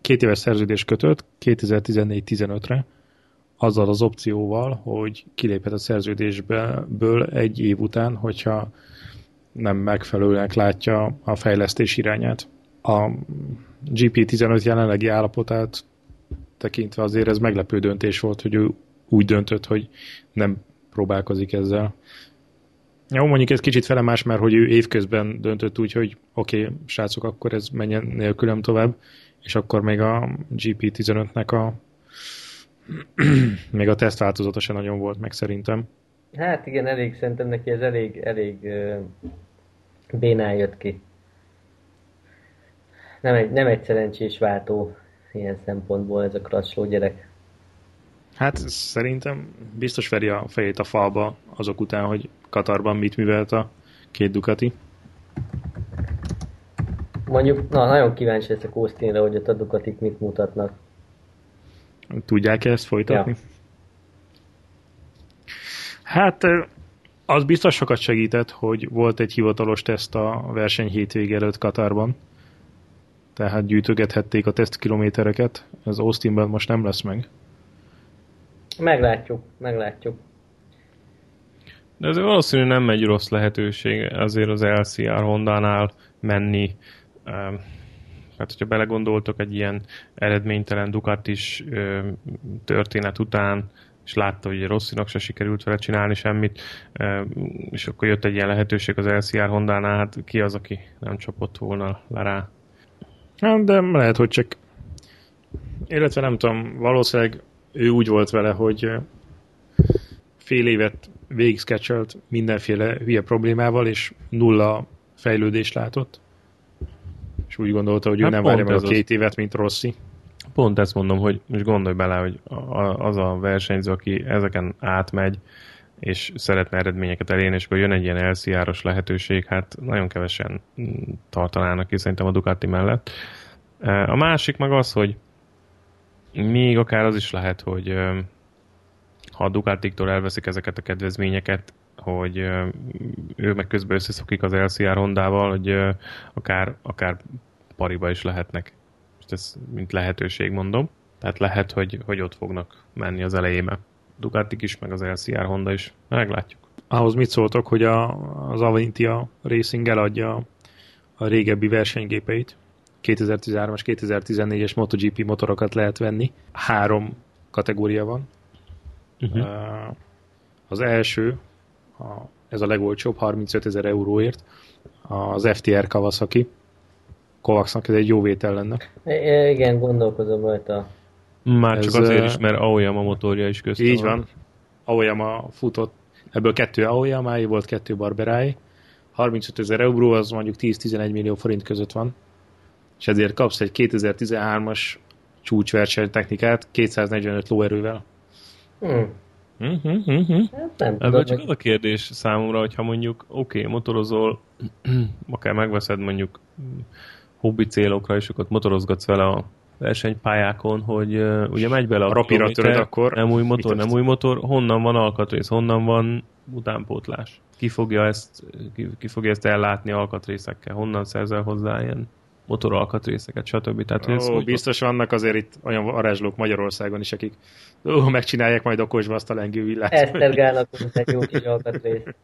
két éves szerződést kötött kétezer-tizennégy-tizenötre, azzal az opcióval, hogy kiléphet a szerződésből egy év után, hogyha nem megfelelőnek látja a fejlesztés irányát. A gé pé tizenöt jelenlegi állapotát tekintve azért ez meglepő döntés volt, hogy ő úgy döntött, hogy nem próbálkozik ezzel. Jó, mondjuk ez kicsit fele más, mert hogy ő évközben döntött úgy, hogy oké, okay, srácok, akkor ez menjen nélkülem tovább, és akkor még a gé pé tizenötnek a még a teszt változata sem nagyon volt meg szerintem. Hát igen, elég, szerintem neki ez elég, elég euh, bénán jött ki. Nem egy, nem egy szerencsés váltó ilyen szempontból ez a Crutchlow gyerek. Hát szerintem biztos veri a fejét a falba azok után, hogy Katarban mit művelt a két Ducati. Mondjuk, na, nagyon kíváncsi leszek Austinra, hogy ott a Ducatik mit mutatnak. Tudják-e ezt folytatni? Ja. Hát, az biztos sokat segített, hogy volt egy hivatalos teszt a verseny hétvége előtt Katarban. Tehát gyűjtögethették a tesztkilométereket. Ez Austinben most nem lesz meg. Meglátjuk, meglátjuk. De ez valószínűleg nem egy rossz lehetőség azért az el cé er Honda-nál menni. Hát, hogyha belegondoltok egy ilyen eredménytelen Ducatis történet után, és látta, hogy Rossinak se sikerült vele csinálni semmit, és akkor jött egy ilyen lehetőség az el cé er Honda-nál, hát ki az, aki nem csapott volna le rá? De lehet, hogy csak... Illetve nem tudom, valószínűleg ő úgy volt vele, hogy fél évet végig sketchelt mindenféle hülye problémával, és nulla fejlődést látott. És úgy gondolta, hogy hát ő nem várja meg a két az... évet, mint Rossi. Pont ezt mondom, hogy most gondolj bele, hogy az a versenyző, aki ezeken átmegy, és szeretne eredményeket elérni, és akkor jön egy ilyen el cé er-os lehetőség, hát nagyon kevesen tartanának, és szerintem a Ducati mellett. A másik meg az, hogy még akár az is lehet, hogy ha a Ducatiktól elveszik ezeket a kedvezményeket, hogy ő meg közben összeszokik az el cé er Hondával, hogy akár, akár pariba is lehetnek. Most ezt mint lehetőség mondom. Tehát lehet, hogy, hogy ott fognak menni az elejébe. Ducatik is, meg az el cé er Honda is. Meglátjuk. Ahhoz mit szóltok, hogy a, az Avantia Racing eladja a régebbi versenygépeit? kétezer-tizenhármas, kétezer-tizennégyes MotoGP motorokat lehet venni. Három kategória van. Uh-huh. Az első, a, ez a legolcsóbb, harmincötezer euróért, az ef té er Kawasaki. Kovaksznak ez egy jó vétel lenne. I- igen, gondolkozom rajta. Már ez csak azért is, mert Aoyama motorja is köztem. Így van. Aoyama futott, ebből kettő Aoyamái volt, kettő Barberái. harmincötezer euró, az mondjuk tíz-tizenegy millió forint között van. És ezért kapsz egy kétezer-tizenhármas csúcsverseny technikát kétszáznegyvenöt lóerővel. Hmm. Uh-huh, uh-huh. Hát ebből csak az a kérdés számomra, hogyha mondjuk oké, okay, motorozol, akár megveszed mondjuk hobbi célokra, és akkor motorozgatsz vele a versenypályákon, hogy uh, ugye megy bele a kilométer, nem új motor, nem új motor, honnan van alkatrész, honnan van utánpótlás. ki fogja ezt, ki, ki fogja ezt ellátni alkatrészekkel, honnan szerzel hozzá ilyen motor alkatrészeket, stb. Tehát, ó, ez biztos van. Vannak azért itt olyan varázslók Magyarországon is, akik ó, megcsinálják majd okosba azt a lengő villát. Esztergálnak egy jó kis alkatrészt.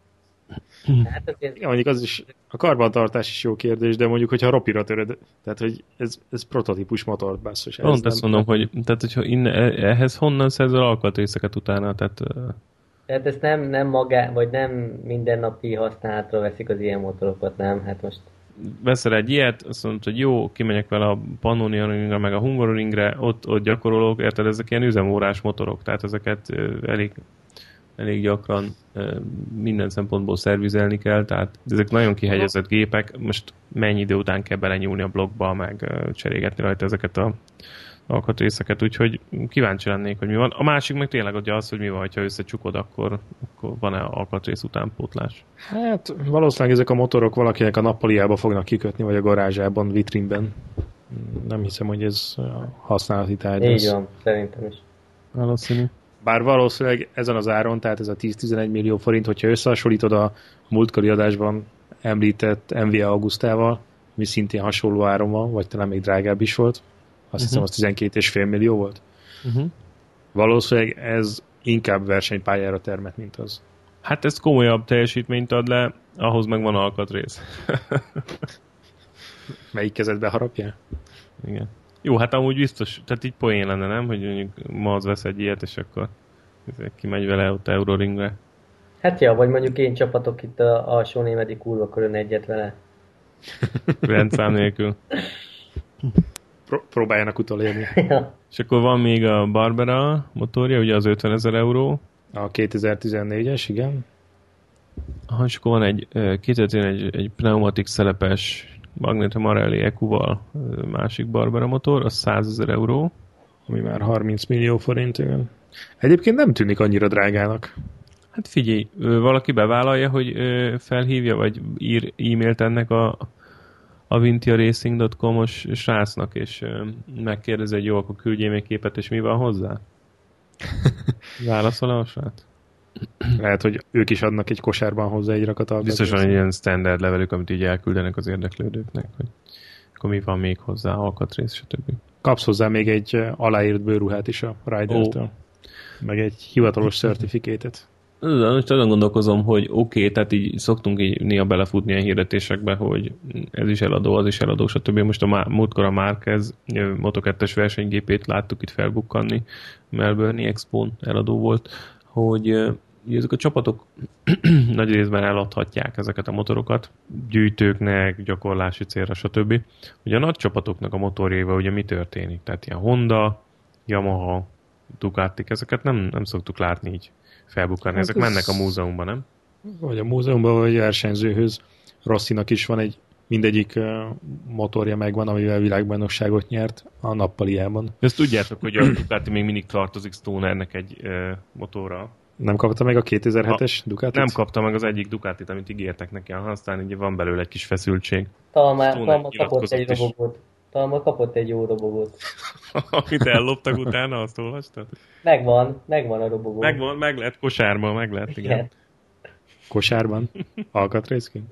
Hát azért... Igen, mondjuk az is, a karbantartás is jó kérdés, de mondjuk, hogyha ropira töröd, tehát, hogy ez, ez prototípus motor, basszus. Pont azt mondom, hogy tehát, hogyha innen, ehhez honnan szerzel alkatrészeket utána, tehát... Tehát ezt nem, nem magá, vagy nem mindennapi használatra veszik az ilyen motorokat, nem? Hát most... Veszel egy ilyet, azt mondod, hogy jó, kimegyek vele a Pannonioringre, meg a Hungaroringre, ott, ott gyakorolok, érted, ezek ilyen üzemórás motorok, tehát ezeket elég... elég gyakran minden szempontból szervizelni kell, tehát ezek nagyon kihegyezett gépek, most mennyi idő után kell belenyúlni a blokkba, meg cserégetni rajta ezeket a alkatrészeket, úgyhogy kíváncsi lennék, hogy mi van. A másik meg tényleg adja az, hogy mi van, ha összecsukod, akkor, akkor van-e alkatrész utánpótlás? Hát valószínűleg ezek a motorok valakinek a nappaliába fognak kikötni, vagy a garázsában, vitrínben. Nem hiszem, hogy ez használati tárgy. Így van, szerintem is. Valószínű. Bár valószínűleg ezen az áron, tehát ez a tíz-tizenegy millió forint, hogyha összehasonlítod a múltkori adásban említett em vé á Augustával, ami szintén hasonló áron van, vagy talán még drágább is volt, azt hiszem az tizenkét és fél millió volt. Uh-huh. Valószínűleg ez inkább versenypályára termet, mint az. Hát ez komolyabb teljesítményt ad le, ahhoz meg van alkatrész. Melyik kezedbe harapjál? Igen. Jó, hát amúgy biztos, tehát így poén lenne, nem? Hogy mondjuk ma az vesz egy ilyet, és akkor kimegy vele ott Euroringre. Hát ja, vagy mondjuk én csapatok itt a alsó németi kurva körön egyet vele. Rendszám nélkül. Pro- próbáljanak utolérni. Ja. És akkor van még a Barbera motorja, ugye az ötvenezer euró. A kétezer-tizennégyes, igen. Aha, és akkor van egy kétezer-tizenegy egy pneumatik szelepes Magneta Marelli é kú-val másik Barbera motor, az százezer euró. Ami már harminc millió forint, igen. Egyébként nem tűnik annyira drágának. Hát figyelj, valaki bevállalja, hogy felhívja, vagy ír e-mailt ennek a, a vintiaracing pont com-os srácnak, és megkérdezi, hogy jó, akkor küldjél még képet, és mi van hozzá? Válaszol a srác? Lehet, hogy ők is adnak egy kosárban hozzá egy rakat alkatrészet. Biztosan egy ilyen standard levelük, amit így elküldenek az érdeklődőknek, hogy akkor mi van még hozzá, alkatrész, stb. Kapsz hozzá még egy aláírt bőrruhát is a Rider-től. Oh. Meg egy hivatalos certifikátet. Most azon gondolkozom, hogy oké, okay, tehát így szoktunk így néha belefutni a hirdetésekbe, hogy ez is eladó, az is eladó, stb. Most a múltkor a Marquez moto kettes versenygépét láttuk itt felbukkanni, Melbourne Expo-n eladó volt, hogy ezek a csapatok nagy részben eladhatják ezeket a motorokat gyűjtőknek, gyakorlási célra, stb. Ugye a nagy csapatoknak a motorjaival ugye mi történik? Tehát ilyen Honda, Yamaha, Ducati, ezeket nem, nem szoktuk látni így felbukkanni. Ezek hát ez mennek a múzeumban, nem? Vagy a múzeumban, vagy a versenyzőhöz. Rossinak is van egy, mindegyik motorja megvan, amivel világbajnokságot nyert a nappaliában. Ezt tudjátok, hogy a Ducati még mindig tartozik Stonernek egy e, motorral. Nem kapta meg a kétezer-hetes Ducatit? Nem kapta meg az egyik Ducatit, amit ígértek neki, aztán ugye van belőle egy kis feszültség. Talma, Talma kapott egy is. robogót. Talma kapott egy jó robogót. Amit elloptak utána, azt olvastad? Megvan, megvan a robogó. Megvan, meg lehet kosárban, meg lehet, igen. igen. Kosárban? Alkatrészként?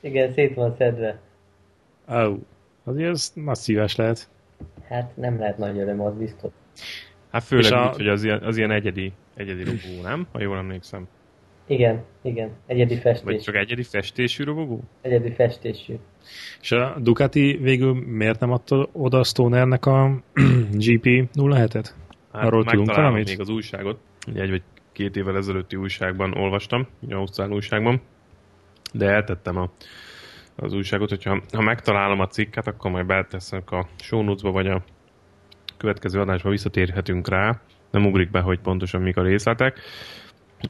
Igen, szét van szedve. Ó, oh, azért az szíves lehet. Hát nem lehet nagy öröm, az biztos. Hát főleg a... úgy, hogy az ilyen, az ilyen egyedi, egyedi robogó, nem? Ha jól emlékszem. Igen, igen. Egyedi festés. Vagy csak egyedi festésű robogó? Egyedi festésű. És a Ducati végül miért nem adta oda a Stonernek a gé pé nulla hetet? Hát arról tudunk valamit? Még az újságot. Egy vagy két évvel ezelőtti újságban olvastam, ugye ausztrál újságban, de eltettem a, az újságot, hogyha ha megtalálom a cikket, akkor majd beteszek a show notes-ba, vagy a következő adásban visszatérhetünk rá. Nem ugrik be, hogy pontosan mik a részletek.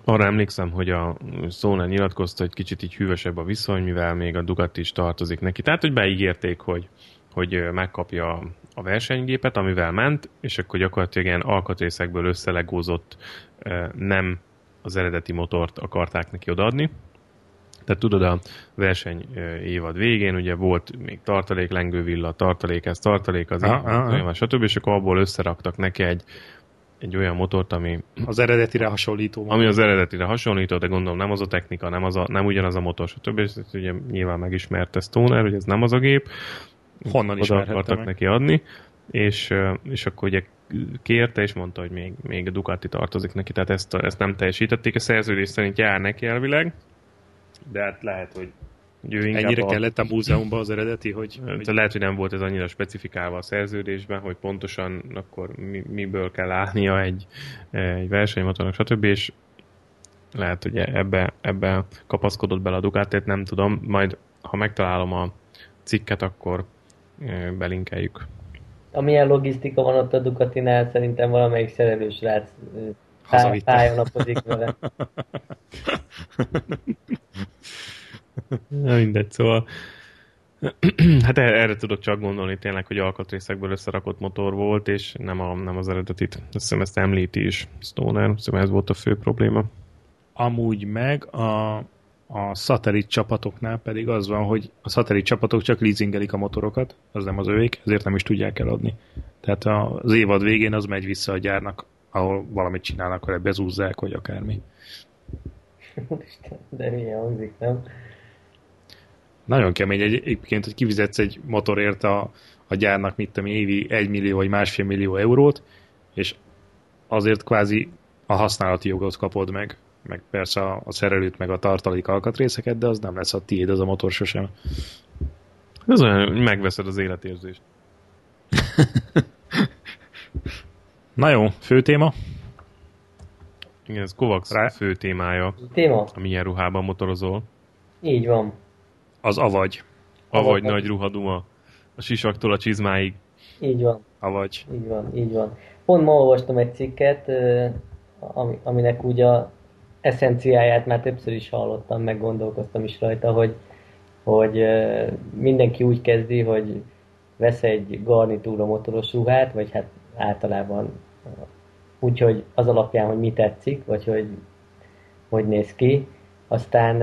Arra emlékszem, hogy a Stoner nyilatkozta, hogy kicsit így hűvösebb a viszony, mivel még a Ducati is tartozik neki. Tehát, hogy beígérték, hogy, hogy megkapja a versenygépet, amivel ment, és akkor gyakorlatilag ilyen alkatrészekből összelegózott, nem az eredeti motort akarták neki odaadni. Tehát tudod, a verseny évad végén ugye volt még tartalék, lengővilla, tartalék, ez tartalék, az, ah, ah, stb. És akkor abból összeraktak neki egy, egy olyan motort, ami... Az eredetire hasonlító. Ami az eredetire hasonlító, de gondolom nem az a technika, nem, az a, nem ugyanaz a motor, stb. És ugye nyilván megismerte Stoner, hogy ez nem az a gép. Honnan ismerhette meg. Oda akartak neki adni. És, és akkor ugye kérte, és mondta, hogy még, még a Ducati tartozik neki, tehát ezt, ezt nem teljesítették. A szerződés szerint jár neki elvileg, de hát lehet, hogy ennyire a... kellett a múzeumban az eredeti, hogy... hogy... Lehet, hogy nem volt ez annyira specifikálva a szerződésben, hogy pontosan akkor mi, miből kell állnia egy, egy versenymotornak, stb. És lehet, hogy ebbe, ebbe kapaszkodott bele a Ducatét, nem tudom. Majd, ha megtalálom a cikket, akkor belinkeljük. Amilyen logisztika van ott a Ducatinál, szerintem valamelyik szerelős rác tájon napozik vele. Na mindegy, szóval hát erre tudok csak gondolni tényleg, hogy alkatrészekből összerakott motor volt, és nem, a, nem az eredetit. Azt hiszem, ezt említi is Stoner, azt hiszem, ez volt a fő probléma. Amúgy meg a, a szatellit csapatoknál pedig az van, hogy a szatellit csapatok csak leasingelik a motorokat, az nem az övék, ezért nem is tudják eladni. Tehát az évad végén az megy vissza a gyárnak, ahol valamit csinálnak, vagy bezúzzák, vagy akármi. De milyen hangzik, nem? Nagyon kemény egyébként, hogy kifizetsz egy motorért a, a gyárnak, mit tudom, évi egy millió vagy másfél millió eurót, és azért kvázi a használati jogot kapod meg, meg persze a, a szerelőt, meg a tartalék alkatrészeket, de az nem lesz a tiéd, az a motor sosem. Ez olyan, hogy megveszed az életérzést. Na jó, fő téma. Igen, ez Kovakszal fő témája. Téma? Amilyen ruhában motorozol. Így van. Az avagy. Avagy, avagy nagy ruhaduma. A sisaktól a csizmáig. Így van. Avagy. Így van, így van. Pont ma olvastam egy cikket, aminek úgy a eszenciáját már többször is hallottam, meg gondolkoztam is rajta, hogy, hogy mindenki úgy kezdi, hogy vesz egy garnitúra motoros ruhát, vagy hát általában úgy, hogy az alapján, hogy mi tetszik, vagy hogy hogy néz ki. Aztán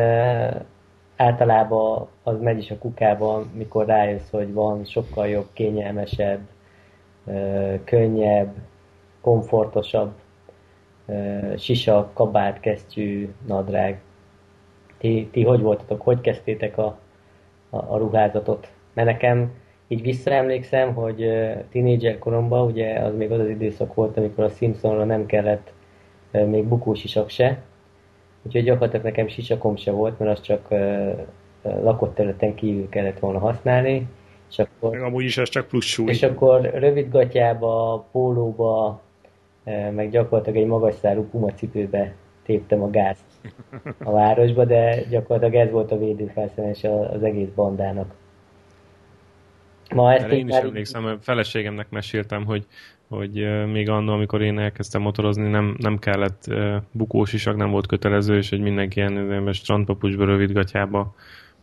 általában az megy is a kukába, mikor rájössz, hogy van sokkal jobb, kényelmesebb, könnyebb, komfortosabb sisak, kabát, kesztyű, nadrág. Ti, ti hogy voltatok? Hogy kezdtétek a, a, a ruházatot? Mert nekem így visszaemlékszem, hogy tínédzser koromban, ugye az még az az időszak volt, amikor a Simpsonra nem kellett még bukósisak se, úgyhogy gyakorlatilag nekem sisakom se volt, mert azt csak uh, lakott területen kívül kellett volna használni. És akkor, amúgy is az csak plusz súly. És akkor rövidgatyába, pólóba, uh, meg gyakorlatilag egy magasszárú pumacipőbe téptem a gázt a városba, de gyakorlatilag ez volt a védőfelszerelés az egész bandának. Ma ezt én is már... emlékszem, a feleségemnek meséltem, hogy hogy még annól, amikor én elkezdtem motorozni, nem, nem kellett bukós isak, nem volt kötelező, és hogy mindenki ilyen strandpapucsba, rövidgatyába,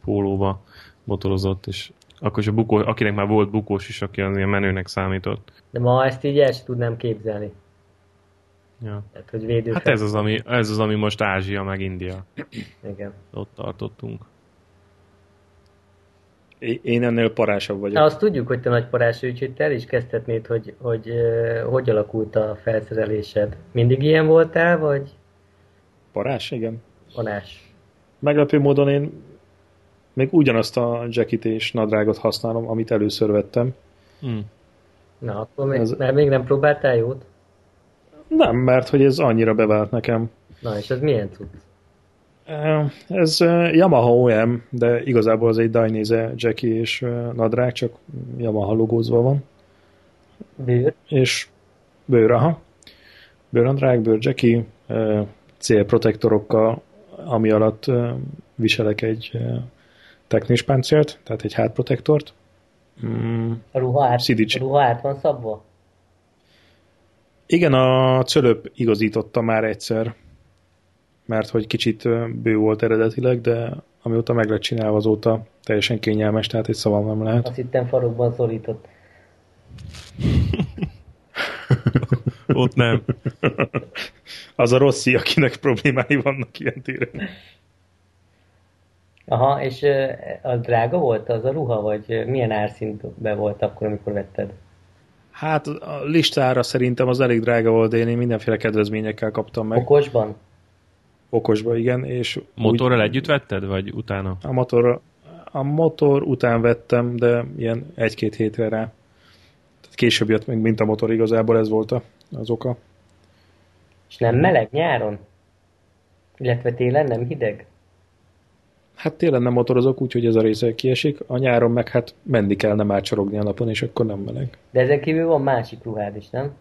pólóba motorozott, és akkor is a bukó, akinek már volt bukós isak, az ilyen menőnek számított. De ma ezt így el sem tudnám képzelni. Ja. Tehát, hogy védők. Hát ez az, ami, ez az, ami most Ázsia meg India. Igen. Ott tartottunk. Én ennél parásabb vagyok. Na, azt tudjuk, hogy te nagy parás, úgyhogy te el is kezdhetnéd, hogy hogy, hogy hogy alakult a felszerelésed. Mindig ilyen voltál, vagy? Parás, igen. Parás. Meglepő módon én még ugyanazt a jacket és nadrágot használom, amit először vettem. Hmm. Na, akkor még, ez... még nem próbáltál jót? Nem, mert hogy ez annyira bevált nekem. Na, és ez milyen tud? Ez Yamaha o em, de igazából az egy Dainese jacky és nadrág, csak Yamaha logózva van. Bőr? És bőr, aha. Bőrnadrág, bőr jacky, célprotektorokkal, ami alatt viselek egy teknős páncélt, tehát egy hátprotektort. A ruha át van szabva? Igen, a cölöp igazította már egyszer, mert hogy kicsit bő volt eredetileg, de amióta meg lett csinálva, azóta teljesen kényelmes, tehát egy szavam nem lehet. Azt hittem farokban szorított. Ott nem. Az a Rossi, akinek problémái vannak ilyen téren. Aha, és az drága volt az a ruha, vagy milyen árszintben volt akkor, amikor vetted? Hát a listára szerintem az elég drága volt, de én mindenféle kedvezményekkel kaptam meg. Okosban? Okosban, igen. És motorral úgy... együtt vetted, vagy utána? A motor, a motor után vettem, de ilyen egy-két hétre rá. Tehát később jött meg, mint a motor, igazából ez volt az oka. És nem meleg nyáron? Illetve télen nem hideg? Hát télen nem motorozok, úgyhogy ez a része kiesik. A nyáron meg hát menni kell, nem átsorogni a napon, és akkor nem meleg. De ezen kívül van másik ruhád is, nem?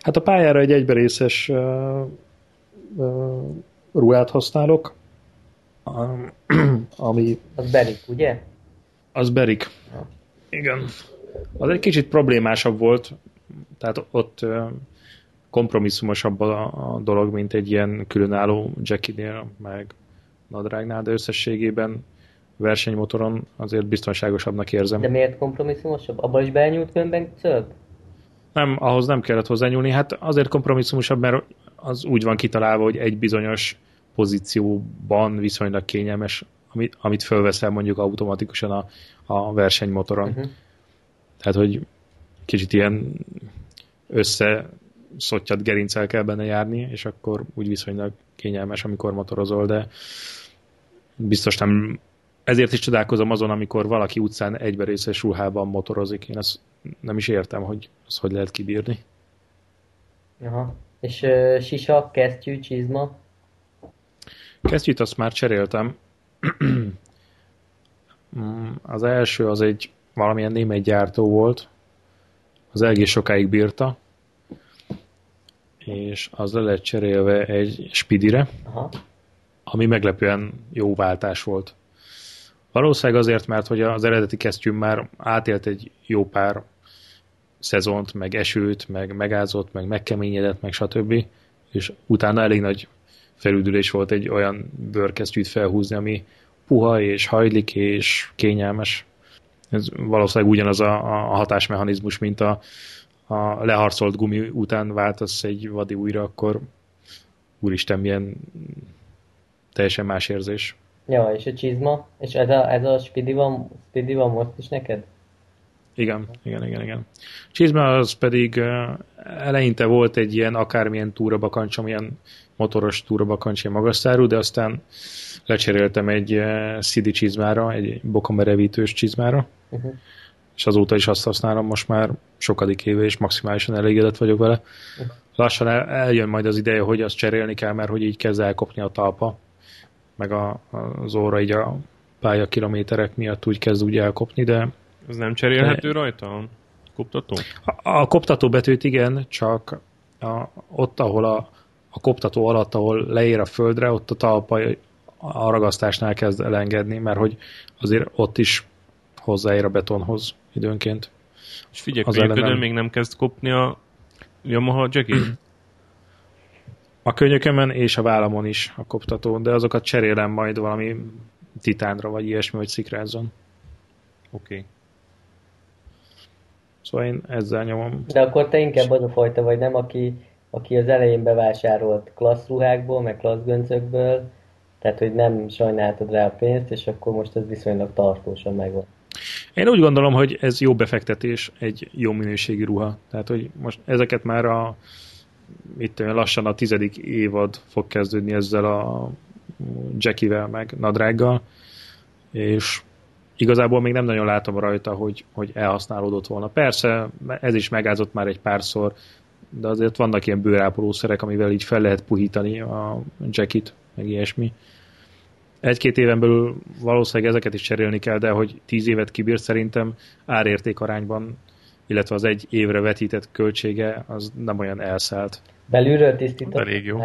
Hát a pályára egy egyberészes uh, uh, ruhát használok. Um, ami... Az berik, ugye? Az berik. Ha. Igen. Az egy kicsit problémásabb volt, tehát ott uh, kompromisszumosabb a, a dolog, mint egy ilyen különálló jackinél, meg nadrágnál, de összességében versenymotoron azért biztonságosabbnak érzem. De miért kompromisszumosabb? Abba is belenyúlt különben cölb? Nem, ahhoz nem kellett hozzányúlni. Hát azért kompromisszumosabb, mert az úgy van kitalálva, hogy egy bizonyos pozícióban viszonylag kényelmes, amit, amit fölveszel mondjuk automatikusan a, a versenymotoron. Uh-huh. Tehát, hogy kicsit ilyen össze szottyat gerinccel kell benne járni, és akkor úgy viszonylag kényelmes, amikor motorozol, de biztos nem. Ezért is csodálkozom azon, amikor valaki utcán egyberészes ruhában motorozik. Én azt nem is értem, hogy az hogy lehet kibírni. Aha. És uh, sisa, kesztyű, csizma? Kesztyűt azt már cseréltem. Az első az egy valamilyen német gyártó volt. Az egész sokáig bírta, és az le lett cserélve egy Spidire, aha, ami meglepően jó váltás volt. Valószínűleg azért, mert hogy az eredeti kesztyűm már átélt egy jó pár szezont, meg esőt, meg megázott, meg megkeményedett, meg stb. És utána elég nagy felüldülés volt egy olyan bőrkesztyűt felhúzni, ami puha és hajlik és kényelmes. Ez valószínűleg ugyanaz a, a hatásmechanizmus, mint a ha leharcolt gumi után váltasz egy vadi újra, akkor úristen, milyen teljesen más érzés. Ja, és a csizma? És ez a, ez a Speedy van, Speedy van most is neked? Igen, igen, igen, igen. A csizma az pedig eleinte volt egy ilyen akármilyen túrabakancs, amilyen motoros túrabakancs, ilyen magasztárú, de aztán lecseréltem egy szidi csizmára, egy bokamerevítős csizmára. Uh-huh. És azóta is azt használom most már sokadik éve, és maximálisan elégedett vagyok vele. Lassan el, eljön majd az ideje, hogy azt cserélni kell, mert hogy így kezd elkopni a talpa, meg a, az óra így a pálya kilométerek miatt úgy kezd úgy elkopni, de... Ez nem cserélhető de... rajta? A koptató? A, a koptató betűt igen, csak a, ott, ahol a, a koptató alatt, ahol leér a földre, ott a talpa a ragasztásnál kezd elengedni, mert hogy azért ott is hozzáér a betonhoz időnként. És figyelj, a könyöködön még nem kezd kopni a Yamaha jacket? A könyökömen és a vállamon is a koptató, de azokat cserélem majd valami titánra, vagy ilyesmi, hogy szikrázzon. Oké. Okay. Szóval én ezzel nyomom. De akkor te inkább az a fajta vagy, nem? Aki, aki az elején bevásárolt klassz ruhákból, meg klassz göncökből, tehát hogy nem sajnáltad rá a pénzt, és akkor most ez viszonylag tartósan megvan. Én úgy gondolom, hogy ez jó befektetés, egy jó minőségi ruha. Tehát, hogy most ezeket már a, mit tudom, lassan a tizedik évad fog kezdődni ezzel a jackivel, meg nadrággal, és igazából még nem nagyon látom rajta, hogy, hogy elhasználódott volna. Persze, ez is megázott már egy párszor, de azért vannak ilyen bőrápolószerek, amivel így fel lehet puhítani a jackit, meg ilyesmi. Egy-két éven belül valószínűleg ezeket is cserélni kell, de hogy tíz évet kibír, szerintem árérték arányban, illetve az egy évre vetített költsége, az nem olyan elszállt. Belülről tisztítani? Elég jó.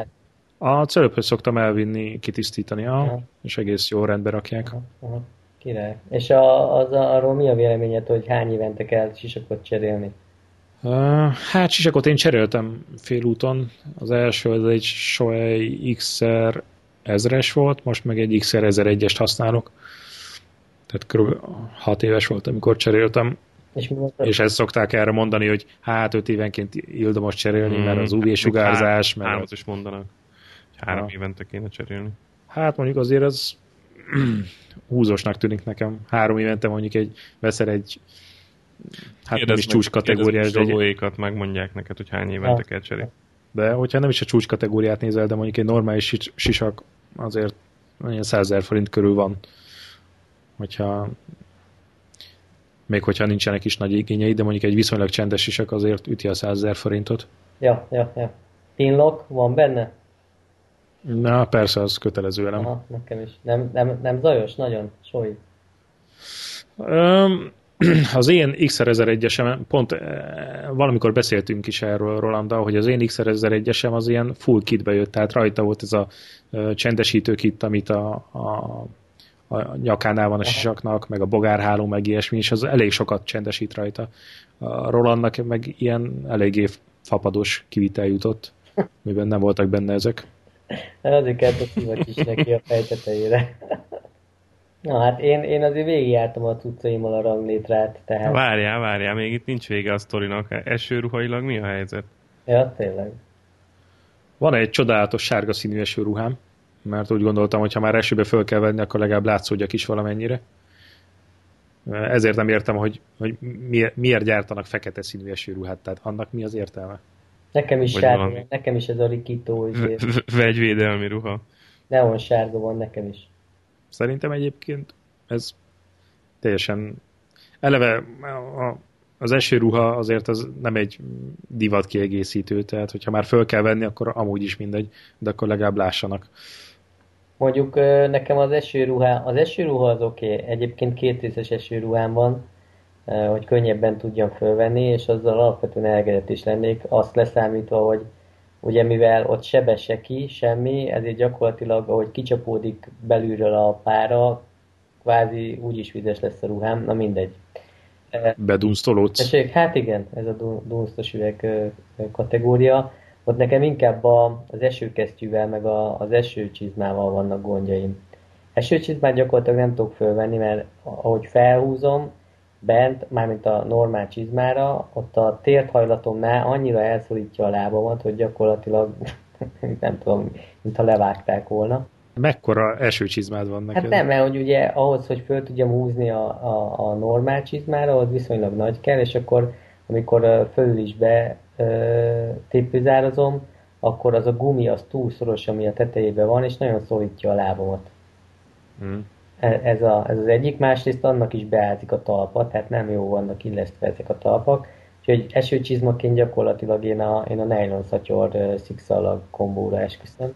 A cölöphöz szoktam elvinni, kitisztítani, aha, és egész jó rendbe rakják. Aha, aha. Király. És a, az a, arról mi a véleményed, hogy hány évente kell sisakot cserélni? Hát sisakot én cseréltem félúton. Az első az egy Shoei iksz er ezres volt, most meg egy iksz er ezeregyest használok. Tehát kb. hat éves volt, amikor cseréltem. És, és ezt szokták erre mondani, hogy hát öt évenként ildomos cserélni, hmm, mert az u vé-sugárzás... Hát, hármat is mondanak, hogy három évente kéne cserélni. Hát mondjuk azért ez húzósnak tűnik nekem. Három évente mondjuk egy veszel egy hát nem is csúcskategóriás. Dolóékat megmondják neked, hogy hány évente kell cserélni. De hogyha nem is a csúcskategóriát nézel, de mondjuk egy normális sisak azért olyan százezer forint körül van. Hogyha még hogyha nincsenek is nagy igényei, de mondjuk egy viszonylag csendes sisak azért üti a százezer forintot. Ja, ja, ja. Pinlock van benne? Na, persze, az kötelező elem. Aha, nekem is. Nem, nem, nem zajos? Nagyon? Sói? Um, az én iksz er ezeregyesem, pont valamikor beszéltünk is erről Rolanddal, hogy az én iksz er ezeregyesem az ilyen full kitbe jött, tehát rajta volt ez a csendesítő kit, amit a, a a nyakánál van a sisaknak, meg a bogárháló, meg ilyesmi, és az elég sokat csendesít rajta. A Rolandnak meg ilyen eléggé fapados kivitel jutott, miben nem voltak benne ezek. Azért kell a szívat is neki a fejtetejére. Na hát én, én azért végigjártam a cuccaimmal a ranglétrát, tehát... Várjál, várjál, még itt nincs vége a sztorinak. Esőruhailag mi a helyzet? Ja, tényleg. Van egy csodálatos sárga színű esőruhám, mert úgy gondoltam, hogy ha már esőbe föl kell venni, akkor legalább látszódjak is valamennyire. Ezért nem értem, hogy, hogy miért, miért gyártanak fekete színű esőruhát, tehát annak mi az értelme? Nekem is vagy sárga, valami. Nekem is ez a rikító. Vegyvédelmi ruha. Neon sárga van nekem is. Szerintem egyébként ez teljesen... Eleve a, az esőruha azért az nem egy divat kiegészítő, tehát hogyha már föl kell venni, akkor amúgy is mindegy, de akkor legalább lássanak. Mondjuk nekem az esőruha, az esőruha az oké, okay. Egyébként két részes esőruhám van, hogy könnyebben tudjam fölvenni, és azzal alapvetően elégedett is lennék, azt leszámítva, hogy ugye mivel ott sebe se ki, semmi, ezért gyakorlatilag, ahogy kicsapódik belülről a pára, kvázi úgyis vizes lesz a ruhám, na mindegy. Bedunsztolódsz. Hát igen, ez a dunsztos üveg kategória. Ott nekem inkább az esőkesztyűvel, meg az esőcsizmával vannak gondjaim. Esőcsizmát gyakorlatilag nem tudok fölvenni, mert ahogy felhúzom bent, mármint a normál csizmára, ott a térthajlatomnál annyira elszorítja a lábamat, hogy gyakorlatilag nem tudom, mintha levágták volna. Mekkora esőcsizmád van neked? Hát nem, mert hogy ugye ahhoz, hogy föl tudjam húzni a, a, a normál csizmára, az viszonylag nagy kell, és akkor amikor fölül is be ö, tépőzározom, akkor az a gumi az túl szoros, ami a tetejében van, és nagyon szorítja a lábamat. Hmm. Ez, a, ez az egyik, másrészt annak is beázik a talpa, tehát nem jó vannak illesztve ezek a talpak, úgyhogy esőcsizmaként gyakorlatilag én a, én a nylon szatyor szikszallag kombóra esküszöm.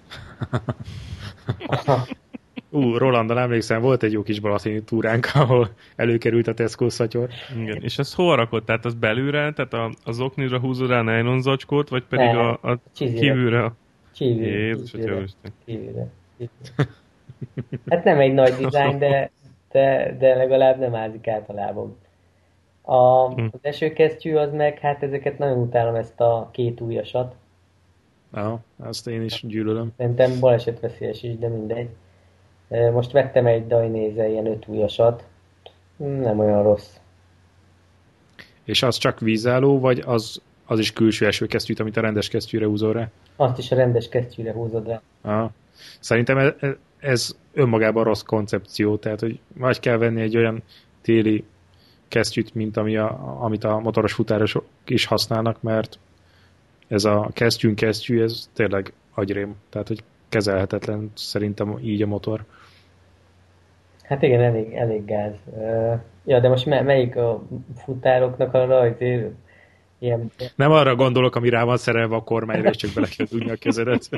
Ú, Roland, emlékszem, volt egy jó kis balatini túránk, ahol előkerült a Tesco szatyor. Igen, és ezt hol rakod? Tehát az belülre, tehát a, az oknira húzod rá a nylon zacskót, vagy pedig ne, a, a kívülre? Kívülre. Jézus, kívülre. Kívülre. Kívülre. Hát nem egy nagy dizájn, de, de, de legalább nem ázik át a lábam. A, az esőkesztyű az meg, hát ezeket nagyon utálom, ezt a két ujjasat. Aha, azt én is gyűlölöm. Szerintem balesetveszélyes is, de mindegy. Most vettem egy Dainese ilyen öt ujjasat. Nem olyan rossz. És az csak vízálló, vagy az, az is külső esőkesztyűt, amit a rendes kesztyűre húzol rá? Azt is a rendes kesztyűre húzod rá. Aha. Szerintem ez, ez önmagában rossz koncepció, tehát hogy vagy kell venni egy olyan téli kesztyűt, mint ami a, amit a motoros futárosok is használnak, mert ez a kesztyűn kesztyű, ez tényleg agyrém, tehát hogy kezelhetetlen szerintem így a motor. Hát igen, elég, elég gáz. Ja, de most melyik a futároknak a rajzér? Ilyen... Nem arra gondolok, ami rá van szerelve a kormányra, és csak bele kell tudni a kezedet.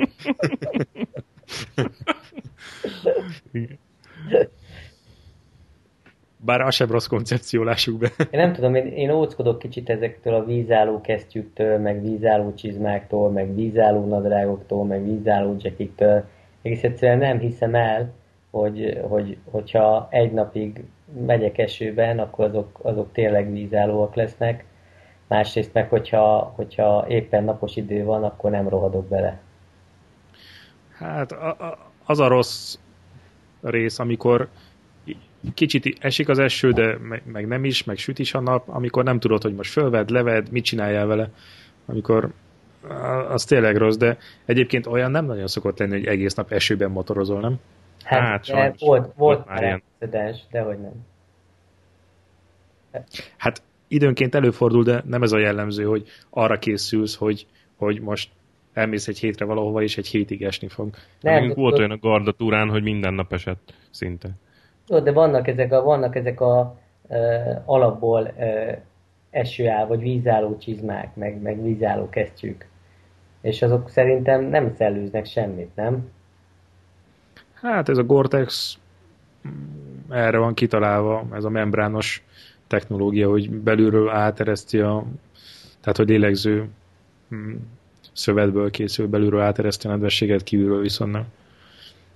Bár az sem rossz koncepció, lássuk be. Én nem tudom, én, én óckodok kicsit ezektől a vízálló kesztyűktől, meg vízálló csizmáktól, meg vízálló nadrágoktól, meg vízálló dzsekiktől. Egész egyszerűen nem hiszem el, hogy, hogy, hogyha egy napig megyek esőben, akkor azok, azok tényleg vízállóak lesznek. Másrészt meg, hogyha, hogyha éppen napos idő van, akkor nem rohadok bele. Hát a, a, az a rossz rész, amikor kicsit esik az eső, de meg, meg nem is, meg süt is a nap, amikor nem tudod, hogy most fölvedd, levedd, mit csináljál vele, amikor az tényleg rossz, de egyébként olyan nem nagyon szokott lenni, hogy egész nap esőben motorozol, nem? Hát, hát sajnos, volt, volt, volt már ilyen. Dehogy nem. Hát időnként előfordul, de nem ez a jellemző, hogy arra készülsz, hogy, hogy most elmész egy hétre valahova, és egy hétig esni fog. Nem, volt olyan a gardatúrán, hogy minden nap esett szinte. De vannak ezek a, vannak ezek a ö, alapból ö, esőáll, vagy vízálló csizmák, meg, meg vízálló kesztyűk. És azok szerintem nem szellőznek semmit, nem? Hát ez a Gore-Tex erre van kitalálva, ez a membrános technológia, hogy belülről átereszti a, tehát hogy lélegző hm, szövetből készül, belülről átereszti a nedvességet, kívülről viszont nem.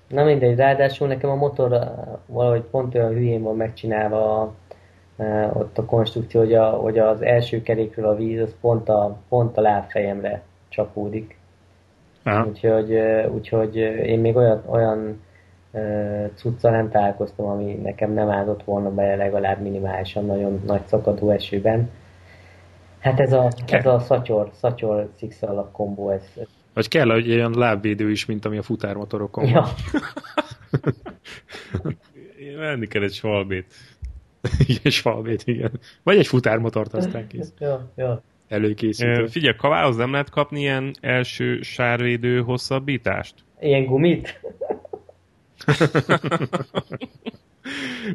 Na mindegy, ráadásul nekem a motor valahogy pont olyan hülyén van megcsinálva a, e, ott a konstrukció, hogy, a, hogy az első kerékről a víz az pont a, pont a lábfejemre csapódik. Úgyhogy, úgyhogy én még olyan, olyan e, cucca nem találkoztam, ami nekem nem állott volna bele legalább minimálisan nagyon nagy szakadó esőben. Hát ez a, ez a szatyor, szatyor szikszalak kombó, ez... Vagy kell, hogy olyan lábvédő is, mint ami a futármotorokon. Ja. Én venni kell egy svalbét. Igen, svalbét, igen. Vagy egy futármotort, aztán kész. Ja, ja. Előkészítő. Figyelj, kavához nem lehet kapni ilyen első sárvédő hosszabbítást? Ilyen gumit?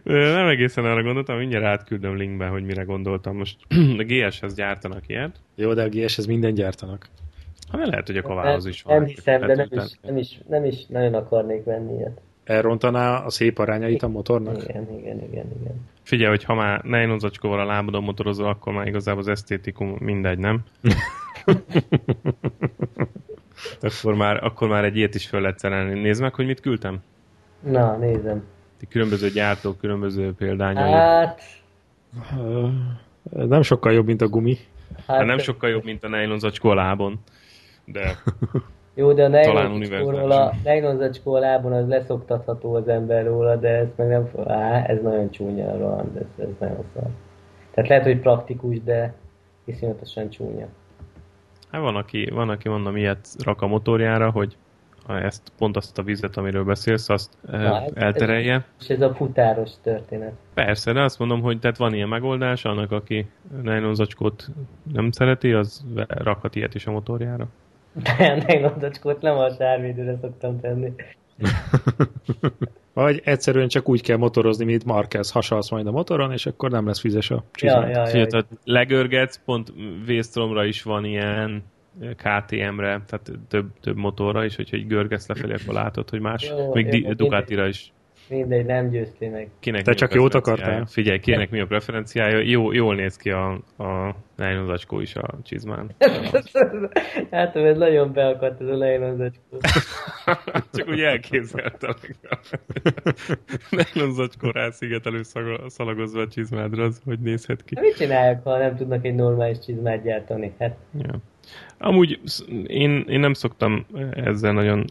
Nem egészen arra gondoltam, mindjárt átküldöm linkben, hogy mire gondoltam. Most a gé eshez gyártanak ilyet. Jó, de a gé eshez minden gyártanak. Ha lehet, hogy a kavához is van. Nem hiszem, de nem is, nem, is, nem is nagyon akarnék venni ilyet. Elrontaná a szép arányait a motornak? Igen, igen, igen. igen. Figyelj, hogy ha már nylon zacskóval a lábadon motorozol, akkor már igazából az esztétikum mindegy, nem? akkor, már, akkor már egy ilyet is föl lehet szerelni. Nézd meg, hogy mit küldtem? Na, nézem. Különböző gyártók, különböző példányai. Hát... Nem sokkal jobb, mint a gumi. Hát nem sokkal jobb, mint a nylon zacskó a lábon. De jó, de a nylon zacskó a lábon az leszoktatható az ember róla, de ez meg nem... Á, ez nagyon csúnya, Roland, ez, ez nagyon szar. Tehát lehet, hogy praktikus, de iszonyatosan csúnya. Hát van, aki, van, aki mondom, ilyet rak a motorjára, hogy ezt, pont azt a vizet, amiről beszélsz, azt na, elterelje. Ez, és ez a futáros történet. Persze, de azt mondom, hogy tehát van ilyen megoldás, annak, aki nylon zacskót nem szereti, az rakhat ilyet is a motorjára. De nylon zacskót nem a sárvédőre szoktam tenni. Vagy egyszerűen csak úgy kell motorozni, mint Marquez, hasalsz majd a motoron, és akkor nem lesz vizes a csizmát. Ja, ja, ja, ja. Legörgetsz, pont Vésztromra is van ilyen, ká té emre, tehát több, több motorra is, hogyha így görgetsz lefelé, akkor látod, hogy más, jó, még jó, Ducatira is. Mindegy, nem győzti meg. Kinek te csak jót akartál? Figyelj, kinek mi a preferenciája? Jó, jól néz ki a, a nylon zacskó is a csizmán. Hát, ez nagyon beakadt ez a nylon zacskó. Csak úgy elképzeltem. Nylon zacskó rászigetelő szalagozva a csizmádra, az hogy nézhet ki. Mit csinálják, ha nem tudnak egy normális csizmát gyártani? Hát... Ja. Amúgy én, én nem szoktam ezzel nagyon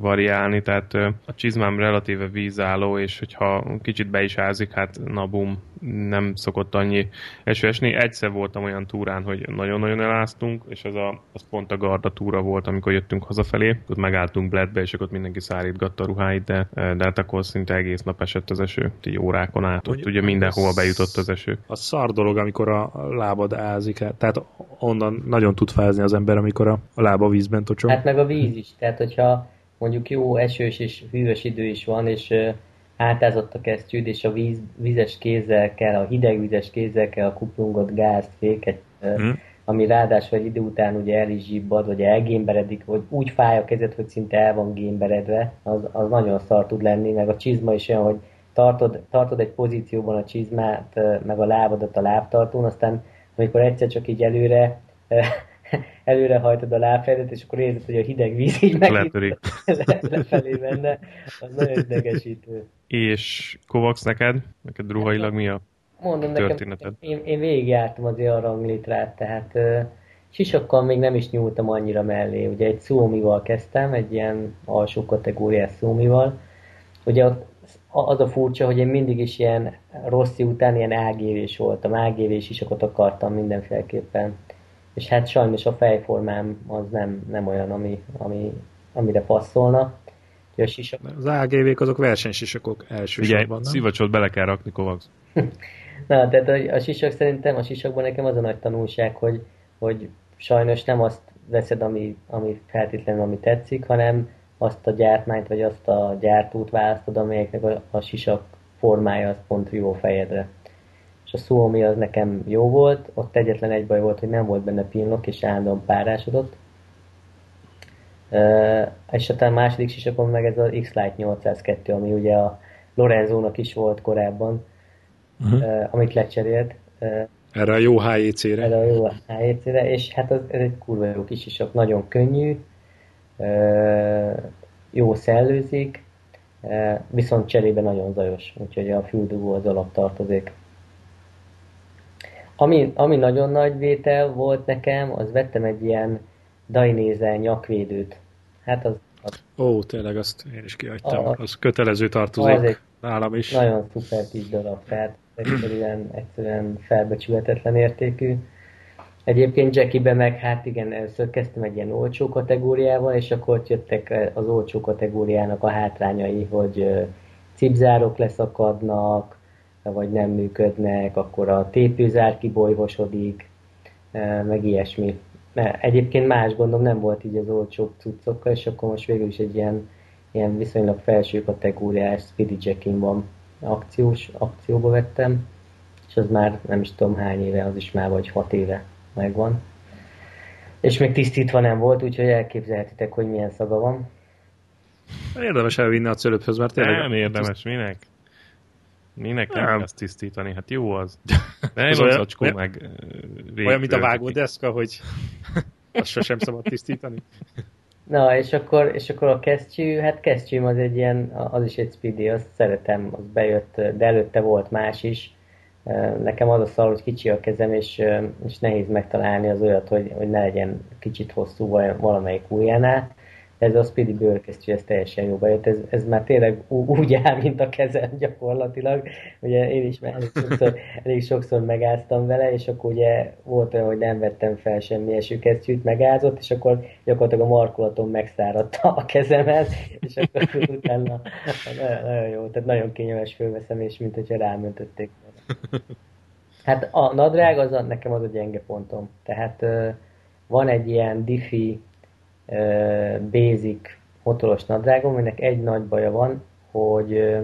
variálni, tehát a csizmám relatíve vízálló, és hogyha kicsit be is ázik, hát na bum, nem szokott annyi eső esni. Egyszer voltam olyan túrán, hogy nagyon-nagyon eláztunk, és az, a, az pont a gardatúra volt, amikor jöttünk hazafelé, ott megálltunk Bledbe, és akkor mindenki szárítgatta a ruháit, de, de hát akkor szinte egész nap esett az eső, így órákon át, ott ugye mindenhova bejutott az eső. A szar dolog, amikor a lábad ázik, tehát onnan nagyon tud fázni az ember, amikor a lába vízben tocsol. Hát meg a víz is, tehát hogyha mondjuk jó esős és hűvös idő is van, és átázott a kesztyűd, és a víz, vízes kézzel kell, a hideg vízes kézzel kell a kuplungot, gázt, féket, mm. ami ráadásul egy idő után ugye el is zsibbad, vagy elgémberedik, vagy úgy fáj a kezed, hogy szinte el van gémberedve, az, az nagyon szar tud lenni, meg a csizma is olyan, hogy tartod, tartod egy pozícióban a csizmát, meg a lábadat a lábtartón, aztán amikor egyszer csak így előre előre hajtod a lábfejedet, és akkor érzed, hogy a hideg víz így megint lefelé menne. Az nagyon idegesítő. És Kovacs, neked? Neked ruhailag mi a mondom, történeted? Nekem, én, én végigjártam azért a ranglitrát, tehát uh, sisakkal még nem is nyúltam annyira mellé. Ugye egy szómival kezdtem, egy ilyen alsó kategóriás szómival. Ugye ott az a furcsa, hogy én mindig is ilyen Rossi után ilyen ágévés voltam. Ágévés sisakot akartam mindenféleképpen. És hát sajnos a fejformám az nem, nem olyan, ami, ami, amire passzolna. A sisak... Az á gé vék azok versenysisakok elsősorban. Ugye, szívacsot bele kell rakni, Kovacs. Na, tehát a, a sisak szerintem, a sisakban nekem az a nagy tanulság, hogy, hogy sajnos nem azt veszed, ami, ami feltétlenül, ami tetszik, hanem azt a gyártmányt, vagy azt a gyártót választod, amelyeknek a, a sisak formája az pont jó fejedre. És a Suomi az nekem jó volt, ott egyetlen egy baj volt, hogy nem volt benne pinlock, és állandóan párásodott. Uh, és aztán a második sisakon meg ez az X-Lite nyolcszázkettő, ami ugye a Lorenzónak is volt korábban, uh-huh. uh, amit lecserélt. Uh, erre a jó há jé cére. Erre a jó há jé cére, és hát az, ez egy kurva jó kis sisak, nagyon könnyű, uh, jó szellőzik, uh, viszont cserébe nagyon zajos, úgyhogy a füldugó az alap tartozik. Ami, ami nagyon nagy vétel volt nekem, az vettem egy ilyen Dainese nyakvédőt. Hát az, az... Ó, tényleg azt én is kihagytam. A... Az kötelező tartozók nálam is. Nagyon szuper kis darab, tehát egyszerűen, egyszerűen felbecsülhetetlen értékű. Egyébként Jackie-be meg, hát igen, először kezdtem egy ilyen olcsó kategóriával, és akkor jöttek az olcsó kategóriának a hátrányai, hogy cipzárok leszakadnak, vagy nem működnek, akkor a tépőzár kibolyhosodik, meg ilyesmi. Egyébként más gondom nem volt így az olcsó cuccokkal, és akkor most végül is egy ilyen, ilyen viszonylag felső kategóriás Speedy Jacking van akciós, akcióba vettem, és az már nem is tudom hány éve, az is már vagy hat éve megvan. És még tisztítva nem volt, úgyhogy elképzelhetitek, hogy milyen szaga van. Érdemes elvinni a cölöphöz, mert tényleg... Nem érdemes, minek? Minek nem kell tisztítani? Hát jó az. Nem, az olyan, zacskó nem? Meg rég, olyan, mint a vágódeszka, hogy azt sosem szabad tisztítani. Na, és akkor, és akkor a kesztyű, hát kesztyűm az egy ilyen, az is egy Speedy, azt szeretem, az bejött, de előtte volt más is. Nekem az a szar, hogy kicsi a kezem, és, és nehéz megtalálni az olyat, hogy, hogy ne legyen kicsit hosszú valamelyik ujjánál. Ez a Speedy bőrkesztyű, ez teljesen jó bejött. Ez, ez már tényleg ú- úgy áll, mint a kezem gyakorlatilag. Ugye én is már elég sokszor, elég sokszor megáztam vele, és akkor ugye volt olyan, hogy nem vettem fel semmi esőkesztyűt, megázott, és akkor gyakorlatilag a markolatom megszáradta a kezemet, és akkor utána nagyon, nagyon jó, tehát nagyon kényelmes fölveszem, és mint hogyha rám öntötték. Hát a nadrág, az a, nekem az a gyenge pontom. Tehát van egy ilyen diffi, basic motoros nadrágom, aminek egy nagy baja van, hogy,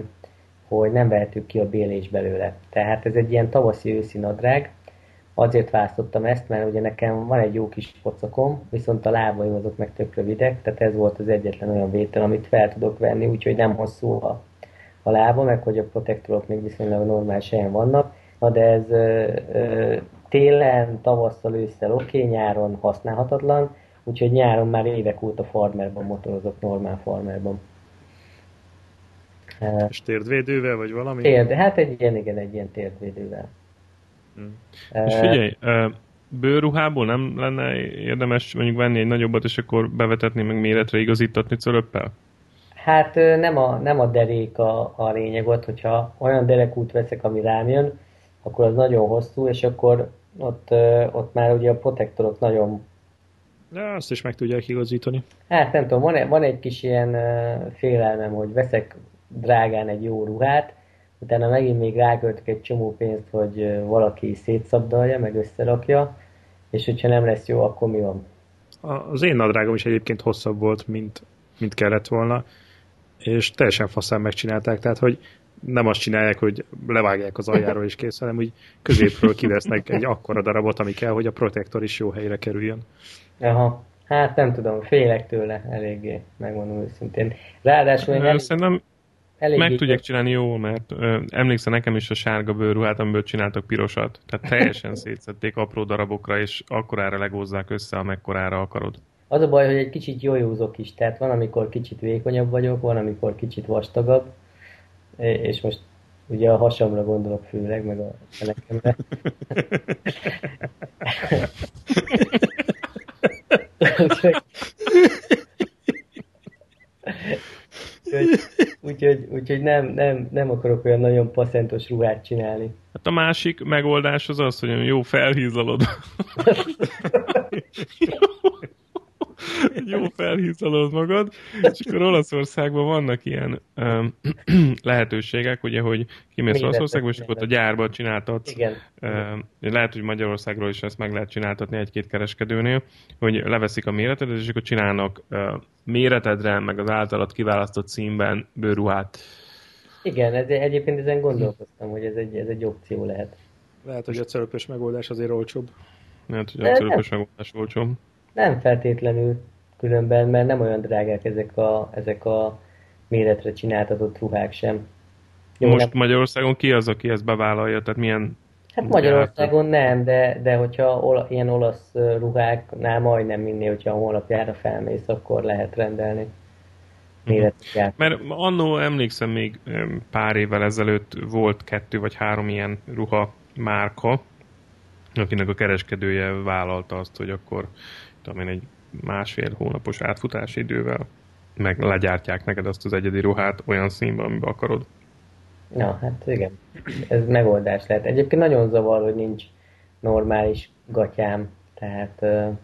hogy nem vehetük ki a bélés belőle. Tehát ez egy ilyen tavaszi-őszi nadrág, azért választottam ezt, mert ugye nekem van egy jó kis pocakom, viszont a lábaim azok meg tök rövidek, tehát ez volt az egyetlen olyan vétel, amit fel tudok venni, úgyhogy nem hosszú a, a lába, meg hogy a protektorok még viszonylag normális helyen vannak, na de ez ö, ö, télen, tavasszal, ősszel oké, nyáron használhatatlan, úgyhogy nyáron már évek óta farmerban motorozok, normál farmerban. És térdvédővel, vagy valami? Térd, hát egy ilyen, igen, egy ilyen térdvédővel. Hmm. Uh, és figyelj, bőrruhából nem lenne érdemes mondjuk venni egy nagyobbat, és akkor bevetetni, meg méretre igazítatni cölöppel? Hát nem a, nem a derék a, a lényeg ott, hogyha olyan derekút veszek, ami rám jön, akkor az nagyon hosszú, és akkor ott, ott már ugye a protektorok nagyon... De azt is meg tudják igazítani. Hát nem tudom, van, van egy kis ilyen uh, félelmem, hogy veszek drágán egy jó ruhát, utána megint még ráköltök egy csomó pénzt, hogy uh, valaki szétszabdalja, meg összerakja, és hogyha nem lesz jó, akkor mi van? Az én nadrágom is egyébként hosszabb volt, mint, mint kellett volna, és teljesen faszán megcsinálták, tehát hogy nem azt csinálják, hogy levágják az aljáról és kész, hanem úgy középről kivesznek egy akkora darabot, ami kell, hogy a protektor is jó helyre kerüljön. Aha, hát nem tudom, félek tőle eléggé, megmondom őszintén. Ráadásul én elég... Szerintem meg tudják csinálni jól, mert ö, emlékszel nekem is a sárga bőrruhát, amiből csináltak pirosat. Tehát teljesen szétszedték apró darabokra, és akkorára legózzák össze, amekkorára akarod. Az a baj, hogy egy kicsit jójózok is, tehát van, amikor kicsit vékonyabb vagyok, van, amikor kicsit vastagabb, és most ugye a hasamra gondolok főleg, meg a fenekemre. Úgyhogy úgy, úgy, úgy nem, nem, nem akarok olyan nagyon passzentos ruhát csinálni. Hát a másik megoldás az az, hogy jó felhízalod. Jó felhízalod magad. És akkor Olaszországban vannak ilyen um, lehetőségek, ugye, hogy kimész Olaszországba, és akkor ott a gyárban csináltatsz. Um, lehet, hogy Magyarországról is ezt meg lehet csináltatni egy-két kereskedőnél, hogy leveszik a méretedet, és akkor csinálnak uh, méretedre, meg az általad kiválasztott színben bőrruhát. Igen, ez, egyébként ezen gondolkoztam, hogy ez egy, ez egy opció lehet. Lehet, hogy a cölöpös megoldás azért olcsóbb. Lehet, hogy a cölöpös megoldás olcsóbb. Nem feltétlenül különben, mert nem olyan drágák ezek a, ezek a méretre csináltatott ruhák sem. Jó, most nem... Magyarországon ki az, aki ezt bevállalja? Tehát milyen... Hát Magyarországon nem, de, de hogyha ola, ilyen olasz ruháknál majdnem minnél, hogyha a honlapjára felmész, akkor lehet rendelni. Méretját. Mert annó emlékszem, még pár évvel ezelőtt volt kettő vagy három ilyen ruha márka, akinek a kereskedője vállalta azt, hogy akkor tudom én, egy másfél hónapos átfutási idővel meg legyártják neked azt az egyedi ruhát olyan színben, amiben akarod. Na, hát igen. Ez megoldás lehet. Egyébként nagyon zavar, hogy nincs normális gatyám, tehát uh,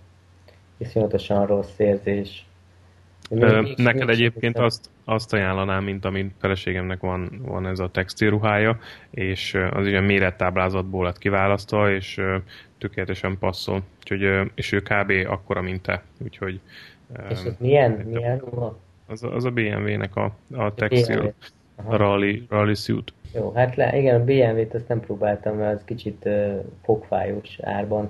viszonyatosan rossz érzés. Ö, is, neked egyébként azt, azt ajánlanám, mint amit feleségemnek van, van ez a textilruhája, és az ilyen mérettáblázatból lett kiválasztva, és tökéletesen passzol. Úgyhogy, és ő kb. Akkora, mint te. Úgyhogy, és ez milyen? milyen az, az a bé em vé-nek a, a textil a rally, rally suit. Jó, hát le, igen, a bé em vé-t azt nem próbáltam, mert az kicsit uh, fogfájós árban.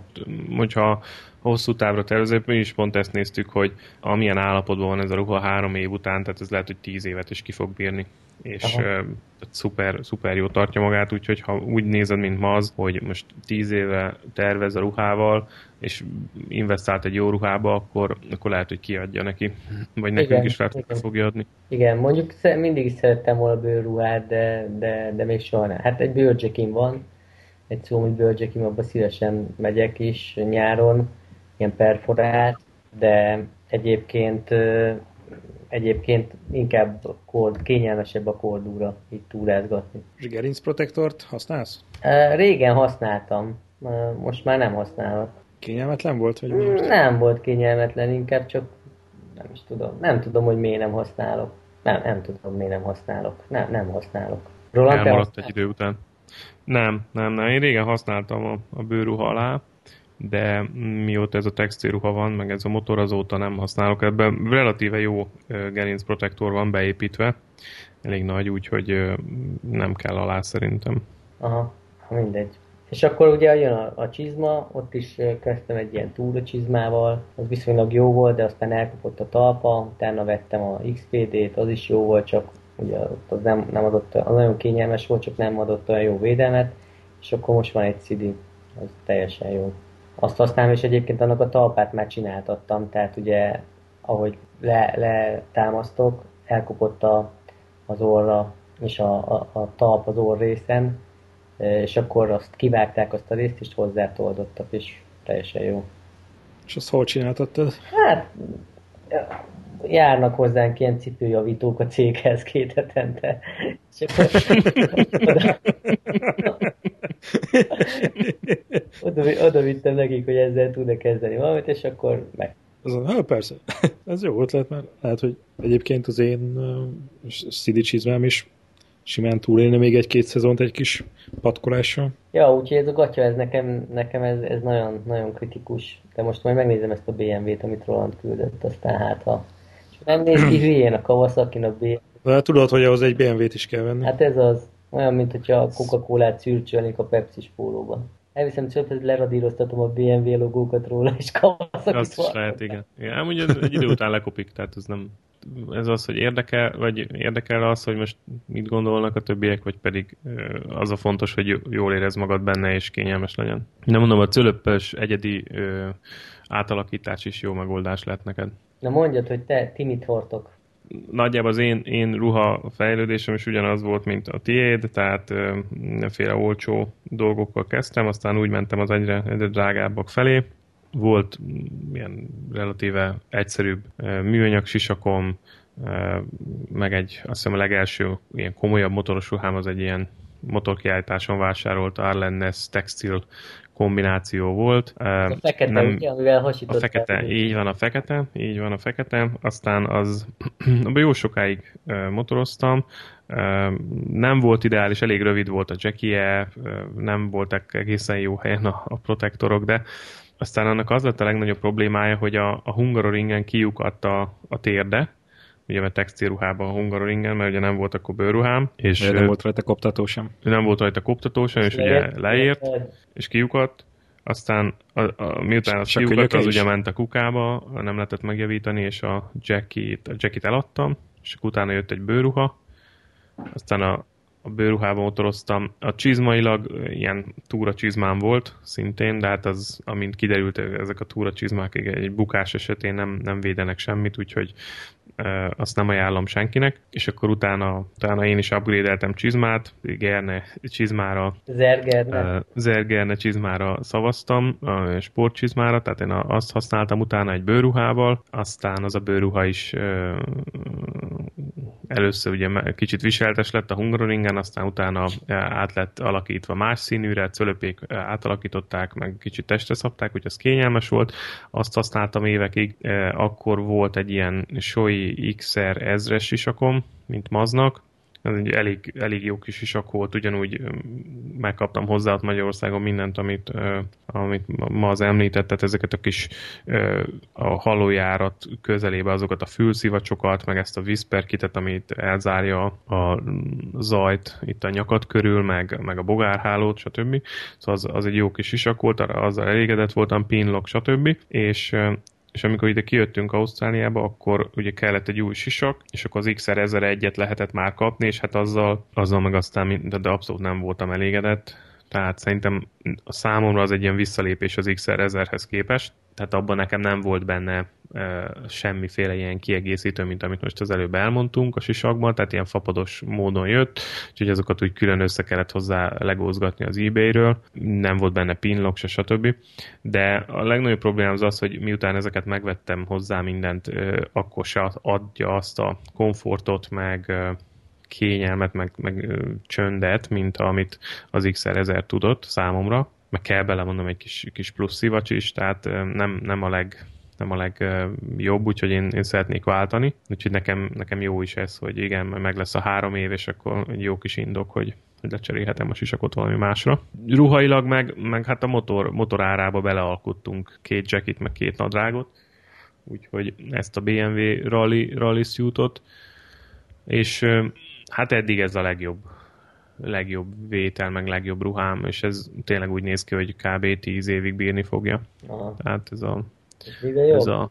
Hogyha hosszú távra tervezett, mi is pont ezt néztük, hogy amilyen állapotban van ez a ruha három év után, tehát ez lehet, hogy tíz évet is ki fog bírni. És uh, szuper, szuper jó tartja magát, úgyhogy ha úgy nézed, mint ma az, hogy most tíz éve tervez a ruhával, és investált egy jó ruhába, akkor, akkor lehet, hogy kiadja neki. Vagy nekünk igen, is fel fogja adni. Igen, mondjuk mindig is szerettem volna bőrruhát, de, de, de még soha nem. Hát egy bőrcsekim van, egy szomorú bőrcsekim, abban szívesen megyek is nyáron, ilyen perforált, de egyébként egyébként inkább kord, kényelmesebb a kordúra így túrázgatni. És gerincprotektort használsz? Régen használtam, most már nem használok. Kényelmetlen volt? Vagy nem, nem volt kényelmetlen, inkább csak nem is tudom. Nem tudom, hogy miért nem használok. Nem, nem tudom, miért nem használok. Nem, nem használok. Roland, elmaradt egy idő után. Nem, nem, nem. Én régen használtam a, a bőrruha alá, de mióta ez a textilruha van, meg ez a motor, azóta nem használok. Ebben relatíve jó gerincprotektor van beépítve. Elég nagy, úgyhogy nem kell alá szerintem. Aha, mindegy. És akkor ugye jön a, a csizma, ott is kezdtem egy ilyen túra csizmával, az viszonylag jó volt, de aztán elkopott a talpa, utána vettem a iksz pé dét, az is jó volt, csak ugye az, nem, nem adott, az nagyon kényelmes volt, csak nem adott olyan jó védelmet, és akkor most van egy cé dé, az teljesen jó. Azt használom, és egyébként annak a talpát már csináltattam, tehát ugye ahogy letámasztok, le elkopott a, az orra és a, a, a talp az orr részen, és akkor azt kivágták azt a részt, és hozzátoldottak, és teljesen jó. És azt hol csináltattad? Hát, járnak hozzánk ilyen cipőjavítók a céghez két hetente. És akkor oda, oda, oda vittem nekik, hogy ezzel tudnak kezdeni valamit, és akkor meg. Hát persze, ez jó ötlet, mert lehet, hogy egyébként az én szidi csizmám is simán túlélni még egy-két szezont egy kis patkolással. Ja, úgyhogy ez a gatya, ez nekem, nekem ez, ez nagyon, nagyon kritikus. De most majd megnézem ezt a bé em vé-t, amit Roland küldött, aztán hát ha... Nem néz ki hülyén a Kawasaki, a bé em vé. De tudod, hogy ahhoz egy bé em vé-t is kell venni. Hát ez az. Olyan, mint hogyha a Coca-Colát szürcsölnék a Pepsi-s pólóba. Elviszem csöphez, leradíroztatom a bé em vé logókat róla, és Kawasaki-t. Azt is lehet, igen. Ám ugye egy idő után lekopik, tehát ez nem... Ez az, hogy érdekel, vagy érdekel az, hogy most mit gondolnak a többiek, vagy pedig az a fontos, hogy jól érezd magad benne, és kényelmes legyen. Nem mondom, a cölöppös egyedi ö, átalakítás is jó megoldás lehet neked. Na mondjad, hogy te, ti mit hordtok? Nagyjából az én, én ruha fejlődésem is ugyanaz volt, mint a tiéd, tehát ö, mindenféle olcsó dolgokkal kezdtem, aztán úgy mentem az egyre, egyre drágábbak felé. Volt ilyen relatíve egyszerűbb műanyag sisakom, meg egy, azt hiszem a legelső ilyen komolyabb motoros ruhám az egy ilyen motorkiállításon vásárolt Arlennes textil kombináció volt. Ez a fekete, nem, ugye, amivel hasított. A fekete, így van a fekete, így van a fekete. Aztán az, jó sokáig motoroztam, nem volt ideális, elég rövid volt a jackie-je, nem voltak egészen jó helyen a, a protektorok, de aztán annak az lett a legnagyobb problémája, hogy a, a Hungaroringen kiukadt a, a térde, ugye mert textilruhában a Hungaroringen, mert ugye nem volt akkor bőrruhám. És nem ő, volt rajta koptató sem. Nem volt rajta koptató sem, és, és ugye leért, és kiukadt. Aztán a, a, miután az kiukadt, az ugye ment a kukába, nem lehetett megjavítani, és a jacket, a jacket eladtam, és utána jött egy bőrruha. Aztán a, a bőrruhában motoroztam. A csizmailag ilyen túracsizmám volt szintén, de hát az, amint kiderült, ezek a túracsizmák egy bukás esetén nem, nem védenek semmit, úgyhogy e, azt nem ajánlom senkinek. És akkor utána, utána én is upgrade-eltem csizmát, Gerne csizmára, Zergerne, Zergerne csizmára szavaztam, sportcsizmára, tehát én azt használtam utána egy bőrruhával, aztán az a bőrruha is e, először ugye kicsit viseltes lett a Hungaroringen, aztán utána át lett alakítva más színűre, cölöpék átalakították, meg kicsit testre szabták, úgyhogy az kényelmes volt. Azt használtam évekig, akkor volt egy ilyen Shoei iksz er ezres sisakom, mint Maznak. Ez egy elég, elég jó kis sisak volt, ugyanúgy megkaptam hozzá Magyarországon mindent, amit, amit ma az említett, tehát ezeket a kis a halójárat közelébe azokat a fülszivacsokat, meg ezt a whisperkitet, amit elzárja a zajt itt a nyakat körül, meg, meg a bogárhálót, stb. Szóval az, az egy jó kis sisak volt, azzal elégedett voltam, pinlock, stb. És és amikor ide kijöttünk Ausztráliába, akkor ugye kellett egy új sisak, és akkor az iksz er ezeregyet lehetett már kapni, és hát azzal, azzal meg aztán, de abszolút nem voltam elégedett. Tehát szerintem a számomra az egy ilyen visszalépés az iksz er ezerhez képest, tehát abban nekem nem volt benne e, semmiféle ilyen kiegészítő, mint amit most az előbb elmondtunk a sisakban, tehát ilyen fapados módon jött, úgyhogy azokat úgy külön össze kellett hozzá legózgatni az eBay-ről, nem volt benne pinlock, se stb. De a legnagyobb problémám az az, hogy miután ezeket megvettem hozzá mindent, e, akkor se adja azt a komfortot, meg... E, kényelmet, meg, meg csöndet, mint amit az iksz er ezer tudott számomra, meg kell belemondom egy kis, kis plusz szivacs is, tehát nem, nem a leg nem a legjobb, úgyhogy én, én szeretnék váltani, úgyhogy nekem, nekem jó is ez, hogy igen, meg lesz a három év, és akkor egy jó kis indok, hogy, hogy lecserélhetem a sisakot valami másra. Ruhailag meg, meg hát a motor, motor árába belealkottunk két jacket, meg két nadrágot, úgyhogy ezt a bé em vé rally, rally suitot, és hát eddig ez a legjobb, legjobb vétel, meg legjobb ruhám, és ez tényleg úgy néz ki, hogy kb. tíz évig bírni fogja. Aha. Tehát ez a... Ez a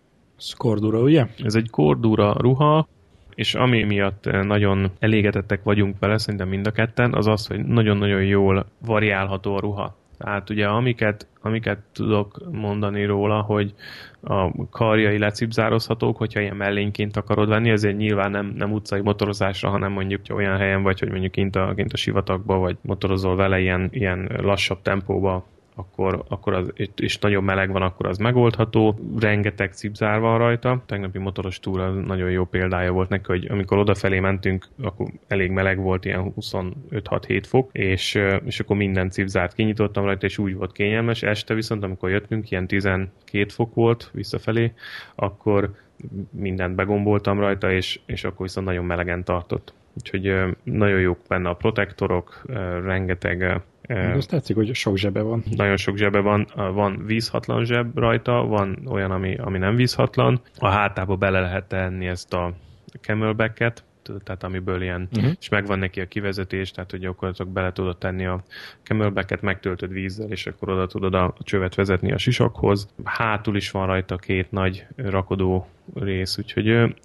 kordúra, ugye? Ez egy kordúra ruha, és ami miatt nagyon elégedettek vagyunk vele, szerintem mind a ketten, az az, hogy nagyon-nagyon jól variálható a ruha. Tehát ugye amiket, amiket tudok mondani róla, hogy a karjai lecipzározhatók, hogyha ilyen mellényként akarod venni, ezért nyilván nem, nem utcai motorozásra, hanem mondjuk olyan helyen vagy, hogy mondjuk kint a, kint a sivatagba, vagy motorozol vele ilyen, ilyen lassabb tempóba, akkor, akkor az, és nagyon meleg van, akkor az megoldható. Rengeteg cipzár van rajta. Tegnapi motoros túra nagyon jó példája volt neki, hogy amikor odafelé mentünk, akkor elég meleg volt, ilyen huszonöt hat hét fok, és, és akkor minden cipzárt kinyitottam rajta, és úgy volt kényelmes. Este viszont, amikor jöttünk, ilyen tizenkét fok volt visszafelé, akkor mindent begomboltam rajta, és, és akkor viszont nagyon melegen tartott. Úgyhogy nagyon jók benne a protektorok, rengeteg... Azt tetszik, hogy sok zsebe van. Nagyon sok zsebe van. Van vízhatlan zseb rajta, van olyan, ami, ami nem vízhatlan. A hátába bele lehet tenni ezt a camelback-et, tehát amiből ilyen, uh-huh. és megvan neki a kivezetés, tehát hogy gyakorlatilag bele tudod tenni a camelback-et, megtöltöd vízzel, és akkor oda tudod a csövet vezetni a sisakhoz. Hátul is van rajta két nagy rakodó rész, úgyhogy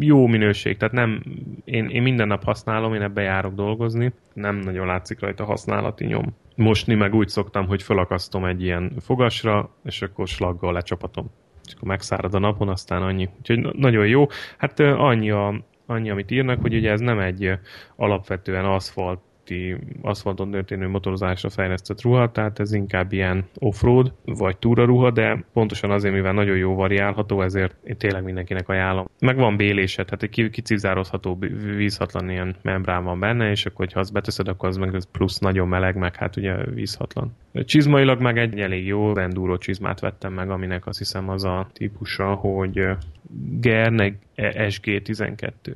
jó minőség, tehát nem, én, én minden nap használom, én ebbe járok dolgozni, nem nagyon látszik rajta használati nyom. Mosni meg úgy szoktam, hogy felakasztom egy ilyen fogasra, és akkor slaggal lecsapatom. És akkor megszárad a napon, aztán annyi. Úgyhogy nagyon jó. Hát annyi, a, annyi amit írnak, hogy ugye ez nem egy alapvetően aszfalt közötti aszfalton történő motorozásra fejlesztett ruha, tehát ez inkább ilyen off-road vagy túraruha, de pontosan azért, mivel nagyon jó variálható, ezért én tényleg mindenkinek ajánlom. Meg van bélése, tehát egy kicipzározható, vízhatlan ilyen membrán van benne, és akkor, ha azt beteszed, akkor az meg plusz nagyon meleg, meg hát ugye vízhatlan. Csizmailag meg egy elég jó enduro csizmát vettem meg, aminek azt hiszem az a típusa, hogy Gernek es gé tizenkettő.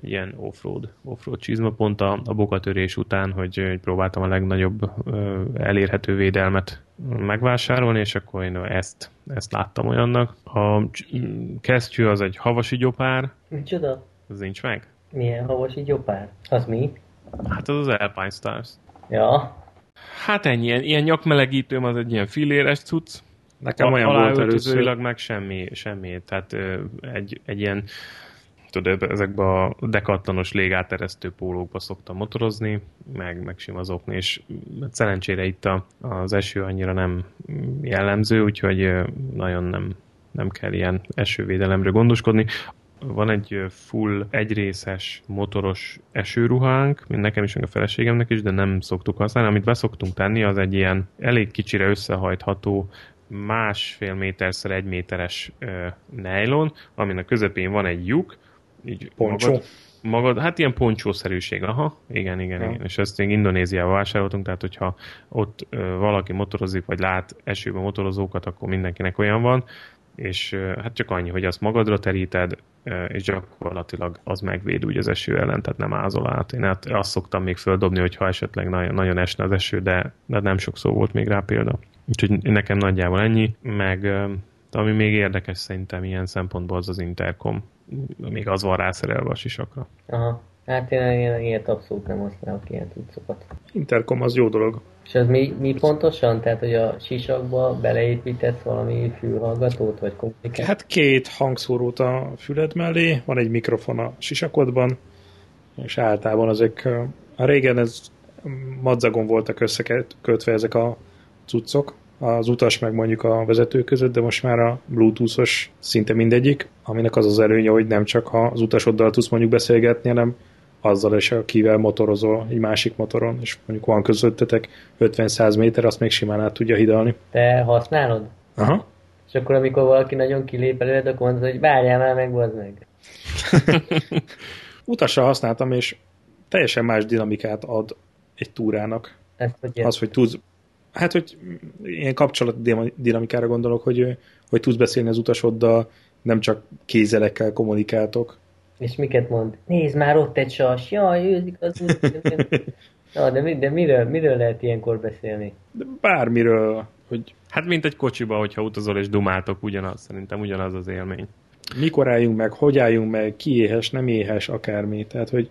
Ilyen off-road, off-road csizma, pont a, a bokatörés után, hogy próbáltam a legnagyobb ö, elérhető védelmet megvásárolni, és akkor én ezt, ezt láttam olyannak. A kesztyű az egy havasi gyopár. Micsoda? Az nincs meg? Milyen havasi gyopár? Az mi? Hát az az Alpine Stars. Ja. Hát ennyi, ilyen, ilyen nyakmelegítőm, az egy ilyen filéres cucc. Nekem olyan volt először. Meg semmi, semmi. Tehát ö, egy, egy ilyen tudod, ezekben a dekattanos légáteresztő pólókba szoktam motorozni, meg, meg simazokni, és szerencsére itt a, az eső annyira nem jellemző, úgyhogy nagyon nem, nem kell ilyen esővédelemre gondoskodni. Van egy full egyrészes motoros esőruhánk, nekem is, meg a feleségemnek is, de nem szoktuk használni. Amit beszoktunk tenni, az egy ilyen elég kicsire összehajtható másfél méterszer egy méteres nejlon, aminek közepén van egy lyuk, így poncsó. Magad, magad, hát ilyen poncsószerűség, aha, igen, igen, ja. igen. És ezt még Indonéziában vásároltunk, tehát hogyha ott ö, valaki motorozik, vagy lát esőben motorozókat, akkor mindenkinek olyan van, és ö, hát csak annyi, hogy azt magadra teríted, ö, és gyakorlatilag az megvéd úgy az eső ellen, tehát nem ázol át. Én hát azt szoktam még földobni, hogyha esetleg nagyon, nagyon esne az eső, de, de nem sok szó volt még rá példa. Úgyhogy nekem nagyjából ennyi, meg ö, ami még érdekes szerintem ilyen szempontból az az interkom. Még az van rászerelve a sisakra. Aha. Hát én, én ilyet abszolút nem használok, ilyen cuccokat. Interkom az jó dolog. És az mi, mi pontosan? Tehát, hogy a sisakba beleépítesz valami fülhallgatót, vagy kommunikációt? Hát két hangszórót a füled mellé, van egy mikrofon a sisakodban, és általában ezek, a régen ez madzagon voltak összekötve ezek a cuccok, az utas meg mondjuk a vezető között, de most már a bluetoothos szinte mindegyik, aminek az az előnye, hogy nem csak az utasoddal tudsz mondjuk beszélgetni, hanem azzal is, akivel motorozol egy másik motoron, és mondjuk van közöttetek ötven-száz méter, azt még simán át tudja hidalni. Te használod? Aha. És akkor amikor valaki nagyon kilép előled, akkor mondod, hogy várjál már meg, bazd meg. Utassal használtam, és teljesen más dinamikát ad egy túrának. Ezt, hogy az, hogy tudsz. Hát, hogy ilyen kapcsolatdinamikára gondolok, hogy, hogy tudsz beszélni az utasoddal, nem csak kézelekkel kommunikáltok. És miket mond? Nézd már, ott egy sas, jaj, őzik az út. Na, de, mi, de miről, miről lehet ilyenkor beszélni? De bármiről. Hogy... Hát, mint egy kocsiba, hogyha utazol és dumáltok, ugyanaz, szerintem ugyanaz az élmény. Mikor álljunk meg, hogy álljunk meg, ki éhes, nem éhes, akármi. Tehát, hogy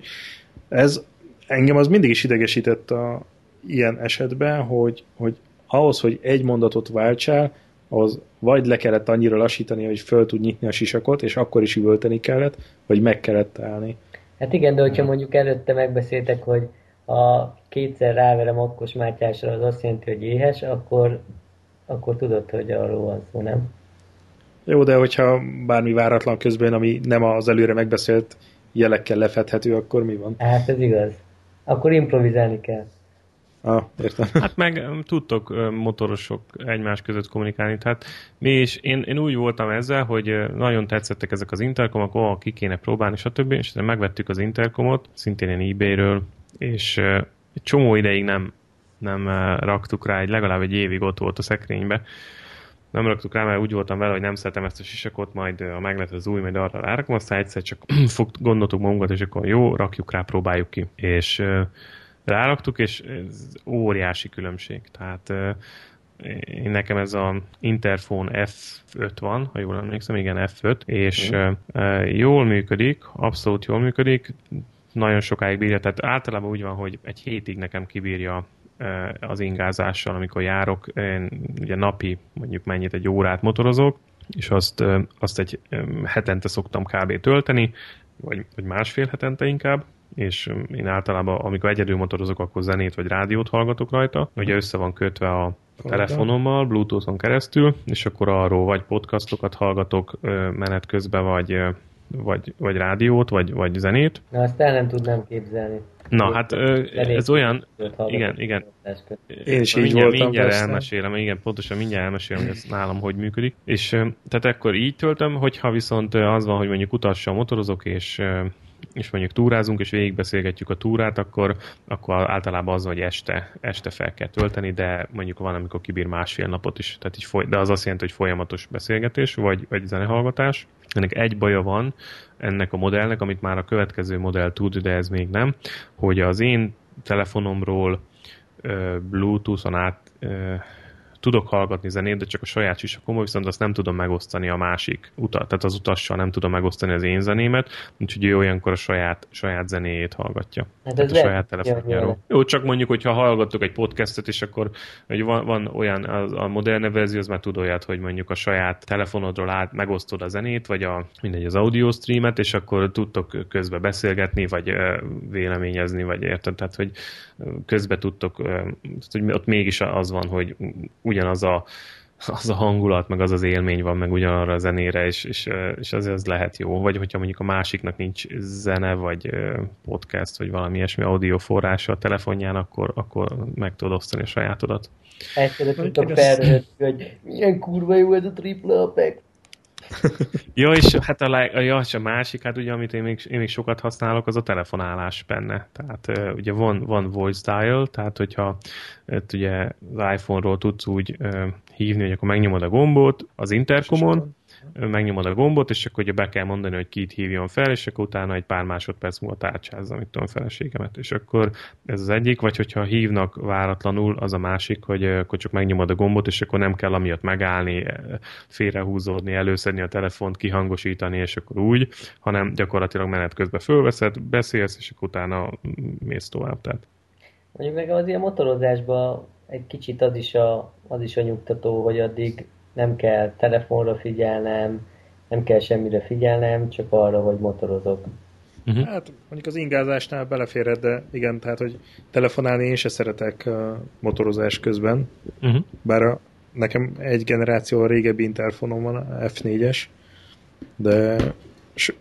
ez engem az mindig is idegesített a ilyen esetben, hogy, hogy ahhoz, hogy egy mondatot váltsál, az vagy le kellett annyira lassítani, hogy föl tud nyitni a sisakot, és akkor is üvölteni kellett, vagy meg kellett állni. Hát igen, de hogyha mondjuk előtte megbeszéltek, hogy ha kétszer ráverem Akkos Mátyásra, az azt jelenti, hogy éhes, akkor, akkor tudod, hogy arról van szó, nem? Jó, de hogyha bármi váratlan közben, ami nem az előre megbeszélt jelekkel lefedhető, akkor mi van? Hát ez igaz. Akkor improvizálni kell. Ah, értem. Hát meg tudtok motorosok egymás között kommunikálni, tehát mi is, én, én úgy voltam ezzel, hogy nagyon tetszettek ezek az interkomok, ó, ki kéne próbálni, stb. És megvettük az interkomot, szintén ilyen eBay-ről, és egy csomó ideig nem, nem raktuk rá, legalább egy évig ott volt a szekrénybe. Nem raktuk rá, mert úgy voltam vele, hogy nem szeretem ezt a sisakot, majd a meglet az új, majd arra rárakom, aztán egyszer csak fogt, gondoltuk magunkat, és akkor jó, rakjuk rá, próbáljuk ki. És ráraktuk, és ez óriási különbség. Tehát én nekem ez a Interphone ef öt van, ha jól emlékszem, igen, ef öt, és mm. jól működik, abszolút jól működik, nagyon sokáig bírja, tehát általában úgy van, hogy egy hétig nekem kibírja az ingázással, amikor járok, én ugye napi, mondjuk mennyit, egy órát motorozok, és azt, azt egy hetente szoktam kb. Tölteni, vagy, vagy másfél hetente inkább, és én általában, amikor egyedül motorozok, akkor zenét vagy rádiót hallgatok rajta. Ugye össze van kötve a telefonommal, Bluetooth-on keresztül, és akkor arról vagy podcastokat hallgatok menet közben, vagy, vagy, vagy rádiót, vagy, vagy zenét. Na, azt el nem tudnám képzelni. Na, hát ez olyan... Igen, igen. Én is így voltam. Mindjárt elmesélem, igen, pontosan mindjárt elmesélem, hogy nálam hogy működik. És tehát akkor így töltöm, hogyha viszont az van, hogy mondjuk utassal motorozok, és... és mondjuk túrázunk, és végigbeszélgetjük a túrát, akkor, akkor általában az, hogy este, este fel kell tölteni, de mondjuk van, amikor kibír másfél napot is. Tehát így foly- de az azt jelenti, hogy folyamatos beszélgetés, vagy, vagy zenehallgatás. Ennek egy baja van, ennek a modellnek, amit már a következő modell tud, de ez még nem, hogy az én telefonomról Bluetooth-on át tudok hallgatni zenét, de csak a saját sisakomba, viszont azt nem tudom megosztani a másik utat, tehát az utassal nem tudom megosztani az én zenémet, úgyhogy ő olyankor a saját, saját zenéjét hallgatja. Hát tehát a saját telefonjáról. Jó, csak mondjuk, hogyha hallgattuk egy podcastet, és akkor hogy van, van olyan, az, a modern verzió, az már tud olyat, hogy mondjuk a saját telefonodról át megosztod a zenét, vagy a, mindegy, az audio streamet, és akkor tudtok közbe beszélgetni, vagy ö, véleményezni, vagy érted, tehát hogy közbe tudtok, ö, hogy ott mégis az van, hogy ugyanaz a, az a hangulat, meg az az élmény van, meg ugyanarra a zenére, és, és, és az, az lehet jó. Vagy hogyha mondjuk a másiknak nincs zene, vagy podcast, vagy valami ilyesmi audio forrása a telefonján, akkor, akkor meg tudod osztani a sajátodat. Egyszerűen tudtam felröhögni, hogy milyen kurva jó ez a Triple Apex. Jó, és hát a, a, ja, és a másik, hát ugye, amit én még, én még sokat használok, az a telefonálás benne. Tehát ugye van, van voice dial, tehát hogyha ugye az iPhone-ról tudsz úgy hívni, hogy akkor megnyomod a gombot az interkomon, megnyomod a gombot, és akkor ugye be kell mondani, hogy kit hívjon fel, és akkor utána egy pár másodperc múlva tárcsázza, mit tudom, feleségemet. És akkor ez az egyik, vagy hogyha hívnak váratlanul, az a másik, hogy akkor csak megnyomod a gombot, és akkor nem kell amiatt megállni, félrehúzódni, előszedni a telefont, kihangosítani, és akkor úgy, hanem gyakorlatilag menet közben fölveszed, beszélsz, és akkor utána mész tovább. Tehát. Mondjuk nekem az ilyen motorozásban egy kicsit az is a, az is a nyugtató, hogy addig nem kell telefonra figyelnem, nem kell semmire figyelnem, csak arra, hogy motorozok. Uh-huh. Hát mondjuk az ingázásnál beleférhet, de igen, tehát, hogy telefonálni én se szeretek uh, motorozás közben. Uh-huh. Bár a, nekem egy generáció a régebbi interfonom van, ef négyes, de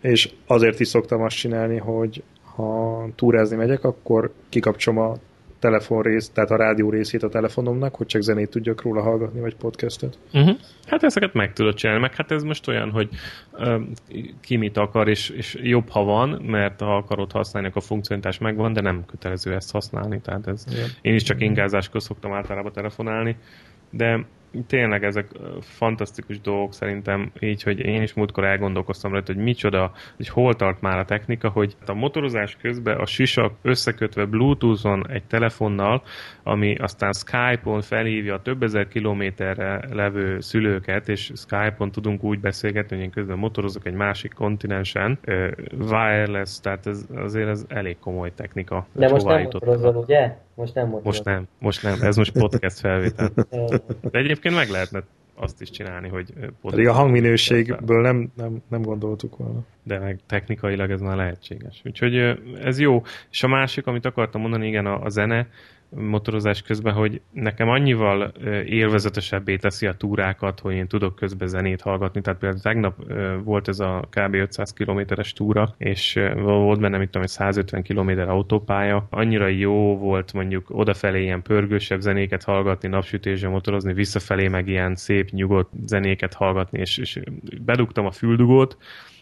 és azért is szoktam azt csinálni, hogy ha túrázni megyek, akkor kikapcsom a telefon rész, tehát a rádió részét a telefonomnak, hogy csak zenét tudjak róla hallgatni, vagy podcastet. Uh-huh. Hát ezeket meg tudod csinálni, meg hát ez most olyan, hogy uh, ki mit akar, és, és jobb, ha van, mert ha akarod használni, akkor a funkcionalitás megvan, de nem kötelező ezt használni, tehát ez. Igen. Én is csak ingázáskor szoktam általában telefonálni, de tényleg ezek fantasztikus dolgok szerintem, így, hogy én is múltkor elgondolkoztam rajta, hogy micsoda, hogy hol tart már a technika, hogy a motorozás közben a sisak összekötve Bluetooth-on egy telefonnal, ami aztán Skype-on felhívja a több ezer kilométerre levő szülőket, és Skype-on tudunk úgy beszélgetni, hogy én közben motorozok egy másik kontinensen, wireless, tehát ez, azért ez elég komoly technika. De most nem motorozol, ugye? Most nem motorozol. Most nem, most nem, ez most podcast felvétel. De egyébként meg lehetne azt is csinálni, hogy... Pedig a hangminőségből nem, nem, nem gondoltuk volna. De meg technikailag ez már lehetséges. Úgyhogy ez jó. És a másik, amit akartam mondani, igen, a, a zene motorozás közben, hogy nekem annyival élvezetesebbé teszi a túrákat, hogy én tudok közben zenét hallgatni. Tehát például tegnap volt ez a kb. ötszáz kilométeres túra, és volt benne, mit tudom, egy százötven kilométer autópálya. Annyira jó volt mondjuk odafelé ilyen pörgősebb zenéket hallgatni, napsütésre motorozni, visszafelé meg ilyen szép, nyugodt zenéket hallgatni, és, és bedugtam a füldugót,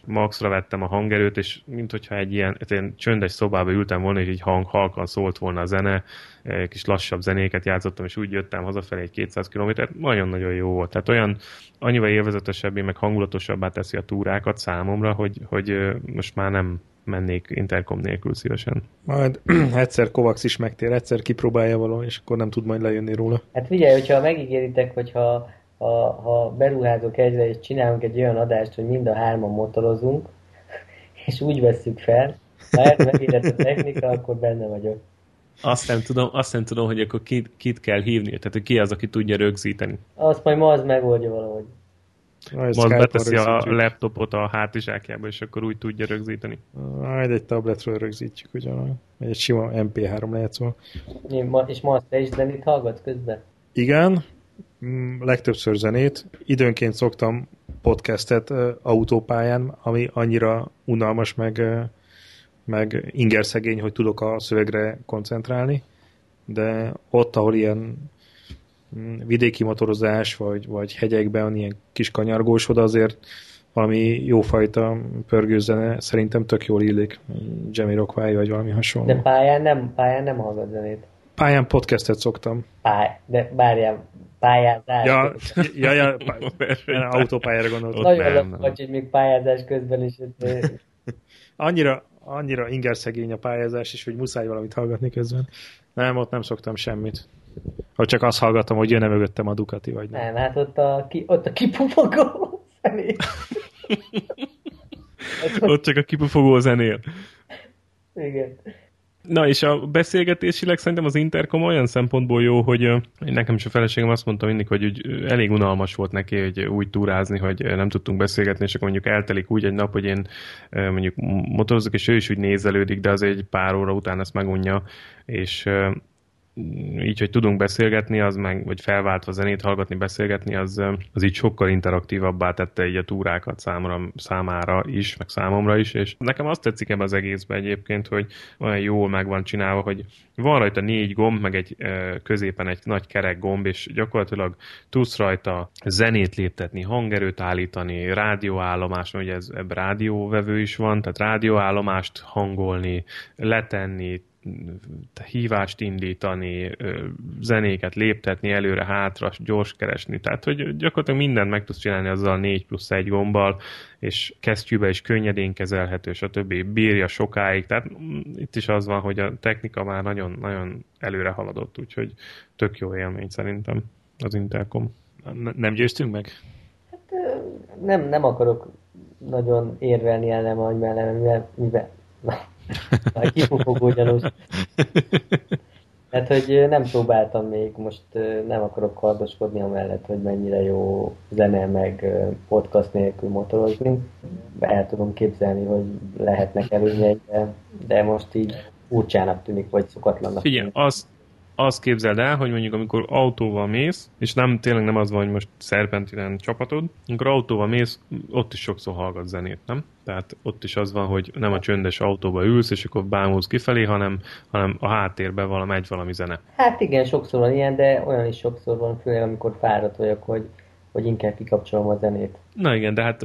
maxra vettem a hangerőt, és minthogyha egy ilyen, ilyen csöndes szobába ültem volna, és így hang, halkan szólt volna a zene, kis lassabb zenéket játszottam, és úgy jöttem hazafelé egy kétszáz kilométert, nagyon-nagyon jó volt. Tehát olyan annyival élvezetesebbé, meg hangulatosabbá teszi a túrákat számomra, hogy, hogy most már nem mennék interkom nélkül szívesen. Majd egyszer Kovacs is megtér, egyszer kipróbálja valami, és akkor nem tud majd lejönni róla. Hát figyelj, hogyha megígéritek, hogyha Ha, ha beruházok egyre, és csinálunk egy olyan adást, hogy mind a hárman motorozunk, és úgy vesszük fel, ha ez megérett a technika, akkor benne vagyok. Azt nem tudom, azt nem tudom, hogy akkor kit, kit kell hívni, tehát ki az, aki tudja rögzíteni. Azt majd ma az megoldja valahogy. Majd beteszi a laptopot a hátizsákjába, és akkor úgy tudja rögzíteni. Majd egy tabletről rögzítjük ugyanúgy. Egy sima em pé három lehet szó. És ma azt te is zenét hallgatsz közben? Igen. Legtöbbször zenét. Időnként szoktam podcastet uh, autópályán, ami annyira unalmas, meg, uh, meg ingerszegény, hogy tudok a szövegre koncentrálni, de ott, ahol ilyen vidéki motorozás, vagy, vagy hegyekben ilyen kis kanyargós, oda azért valami jófajta pörgőzene szerintem tök jól illik. Jamie Rockwell vagy valami hasonló. De pályán nem, pályán nem hallgat zenét. Pályán podcastet szoktam. Pály, de bárján pályázás. Ja, ja, ja pá, autópályára gondoltam. Nagyon nem, nem. Vagy, hogy még pályázás közben is. annyira, annyira ingerszegény a pályázás is, hogy muszáj valamit hallgatni közben. Nem, ott nem szoktam semmit. Hogy csak azt hallgatom, hogy jön-e mögöttem a Ducati, vagy nem. Nem, hát ott a, ki, ott a kipufogó zenél. Ott csak a kipufogó zenél. Igen. Na, és a beszélgetésileg szerintem az Intercom olyan szempontból jó, hogy nekem is a feleségem azt mondta mindig, hogy úgy elég unalmas volt neki, hogy úgy túrázni, hogy nem tudtunk beszélgetni, és akkor mondjuk eltelik úgy egy nap, hogy én mondjuk motorozok, és ő is úgy nézelődik, de az egy pár óra után ezt megunja, és így, hogy tudunk beszélgetni, az meg, vagy felváltva zenét hallgatni, beszélgetni, az, az így sokkal interaktívabbá tette így a túrákat számra, számára is, meg számomra is, és nekem azt tetszik ebben az egészben egyébként, hogy olyan jól meg van csinálva, hogy van rajta négy gomb, meg egy középen egy nagy kerek gomb, és gyakorlatilag tudsz rajta zenét léptetni, hangerőt állítani, rádióállomást, mert ugye ez, ebben rádióvevő is van, tehát rádióállomást hangolni, letenni, hívást indítani, zenéket léptetni, előre-hátra, gyors keresni. Tehát, hogy gyakorlatilag mindent meg tudsz csinálni azzal négy plusz egy gombbal, és kesztyűbe is könnyedén kezelhető, stb. Bírja sokáig. Tehát itt is az van, hogy a technika már nagyon-nagyon előre haladott, úgyhogy tök jó élmény szerintem az Intercom. Nem győztünk meg? Hát nem, nem akarok nagyon érvelni el, nem vagy mellem, mivel... mivel. Már kifogó gyanús. Hát, hogy nem próbáltam még, most nem akarok kardoskodni amellett, hogy mennyire jó zene, meg podcast nélkül motorozni. El tudom képzelni, hogy lehetnek előnyei, de most így furcsának tűnik, vagy szokatlannak. Figyelj, azt, azt képzeld el, hogy mondjuk amikor autóval mész, és nem, tényleg nem az van, hogy most szerpentinen csapatod, amikor autóval mész, ott is sokszor hallgat zenét, nem? Tehát ott is az van, hogy nem a csöndes autóba ülsz, és akkor bámulsz kifelé, hanem, hanem a háttérben valami, egy valami zene. Hát igen, sokszor van ilyen, de olyan is sokszor van, főleg amikor fáradt vagyok, hogy, hogy inkább kikapcsolom a zenét. Na igen, de hát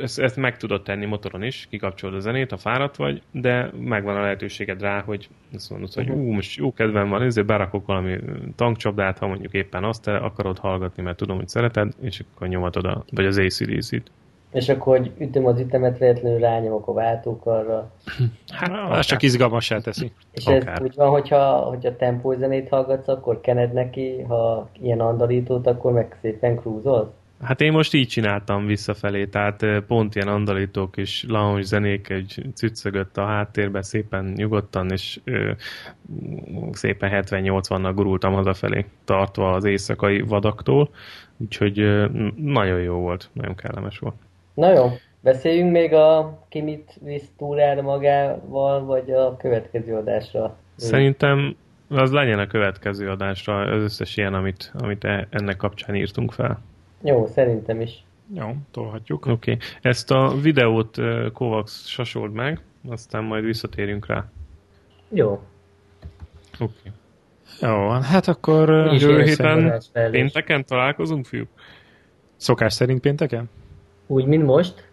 ezt, ezt meg tudod tenni motoron is, kikapcsolod a zenét, ha fáradt vagy, de megvan a lehetőséged rá, hogy azt mondod, hogy ú, most jó kedvem van, ezért berakok valami tankcsapdát, ha mondjuk éppen azt akarod hallgatni, mert tudom, hogy szereted, és akkor nyomatod a, vagy az á cé dé cét. És akkor, hogy ütöm az ütemet, véletlenül rányomok a váltókarra. Hát, akár. Csak izgalmassá teszi. És akár. Ez úgy van, hogyha, hogyha tempózenét hallgatsz, akkor kened neki, ha ilyen andalítót, akkor meg szépen krúzolsz? Hát én most így csináltam visszafelé, tehát pont ilyen andalítók és lounge zenék egy cüccögött a háttérben szépen nyugodtan, és ö, szépen hetven-nyolcvannal gurultam hazafelé, tartva az éjszakai vadaktól, úgyhogy ö, nagyon jó volt, nagyon kellemes volt. Na jó, beszéljünk még a ki mit visz túrára magával, vagy a következő adásra? Szerintem az legyen a következő adásra, az összes ilyen, amit, amit ennek kapcsán írtunk fel. Jó, szerintem is. Jó, tolhatjuk. Oké, okay. Ezt a videót Kovakszal sasold meg, aztán majd visszatérünk rá. Jó. Oké. Okay. Jó, hát akkor jövő héten pénteken találkozunk, fiúk? Szokás szerint pénteken? Úgy, mint most?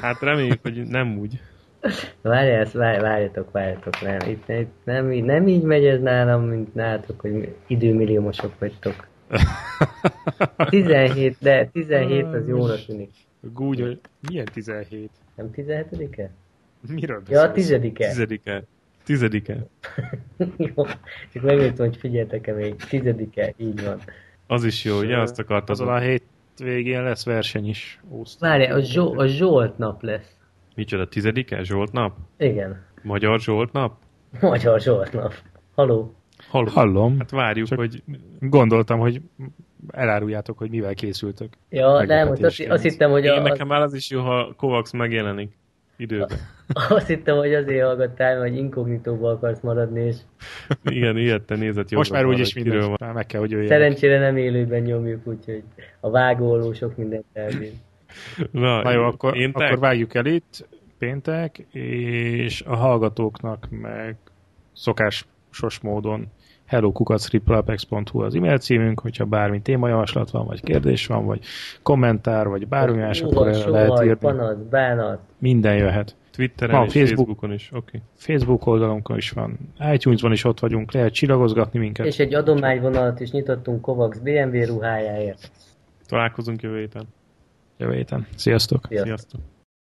Hát reméljük, hogy nem úgy. Várjál, várj, várjatok, várjatok. Nem, itt, itt nem, nem így megy ez nálam, mint nálatok, hogy időmilliómosok vagytok. tizenhét, de tizenhét az jóra tűnik. Gúgy, hogy milyen tizenhét? Nem tizenhetedike? Miről beszélsz? Ja, tizedike. Tizedike. Tizedike. Jó, csak megértem, hogy figyeltek-e még. Tizedike, így van. Az is jó, ugye? Azt akartad. Azon a hét végén lesz verseny is. Várj, a, Zsó, a Zsolt nap lesz. Micsoda, tizedike? Zsolt nap? Igen. Magyar Zsolt nap? Magyar Zsolt nap. Halló? Hallom. Hallom. Hát várjuk, csak hogy... Gondoltam, hogy eláruljátok, hogy mivel készültök. Ja, nem, azt, azt hittem, hogy... Én a... nekem már az is jó, ha Kovacs megjelenik időben. Azt hittem, hogy azért hallgattál, hogy inkognitóba akarsz maradni, és... Igen, ilyette nézett jól. Most már úgyis mindenről van. Meg kell, hogy jöjjenek. Szerencsére nem élőben nyomjuk, úgyhogy a vágóolósok mindent elvér. Na, Na jó, én, akkor, én akkor vágjuk el itt. péntek, és a hallgatóknak meg szokásos módon hello kukac tripleapex pont hu az e-mail címünk, hogyha bármi témajavaslat van, vagy kérdés van, vagy kommentár, vagy bármi más, akkor el lehet írni. Panasz, bánat. Minden jöhet. Twitteren van, és Facebook, Facebookon is. Okay. Facebook oldalunkon is van. iTunes-ban is ott vagyunk, lehet csillagozgatni minket. És egy adományvonalat is nyitottunk Kovax bé em vé ruhájáért. Találkozunk jövő héten. Jövő héten. Sziasztok! Sziasztok! Sziasztok.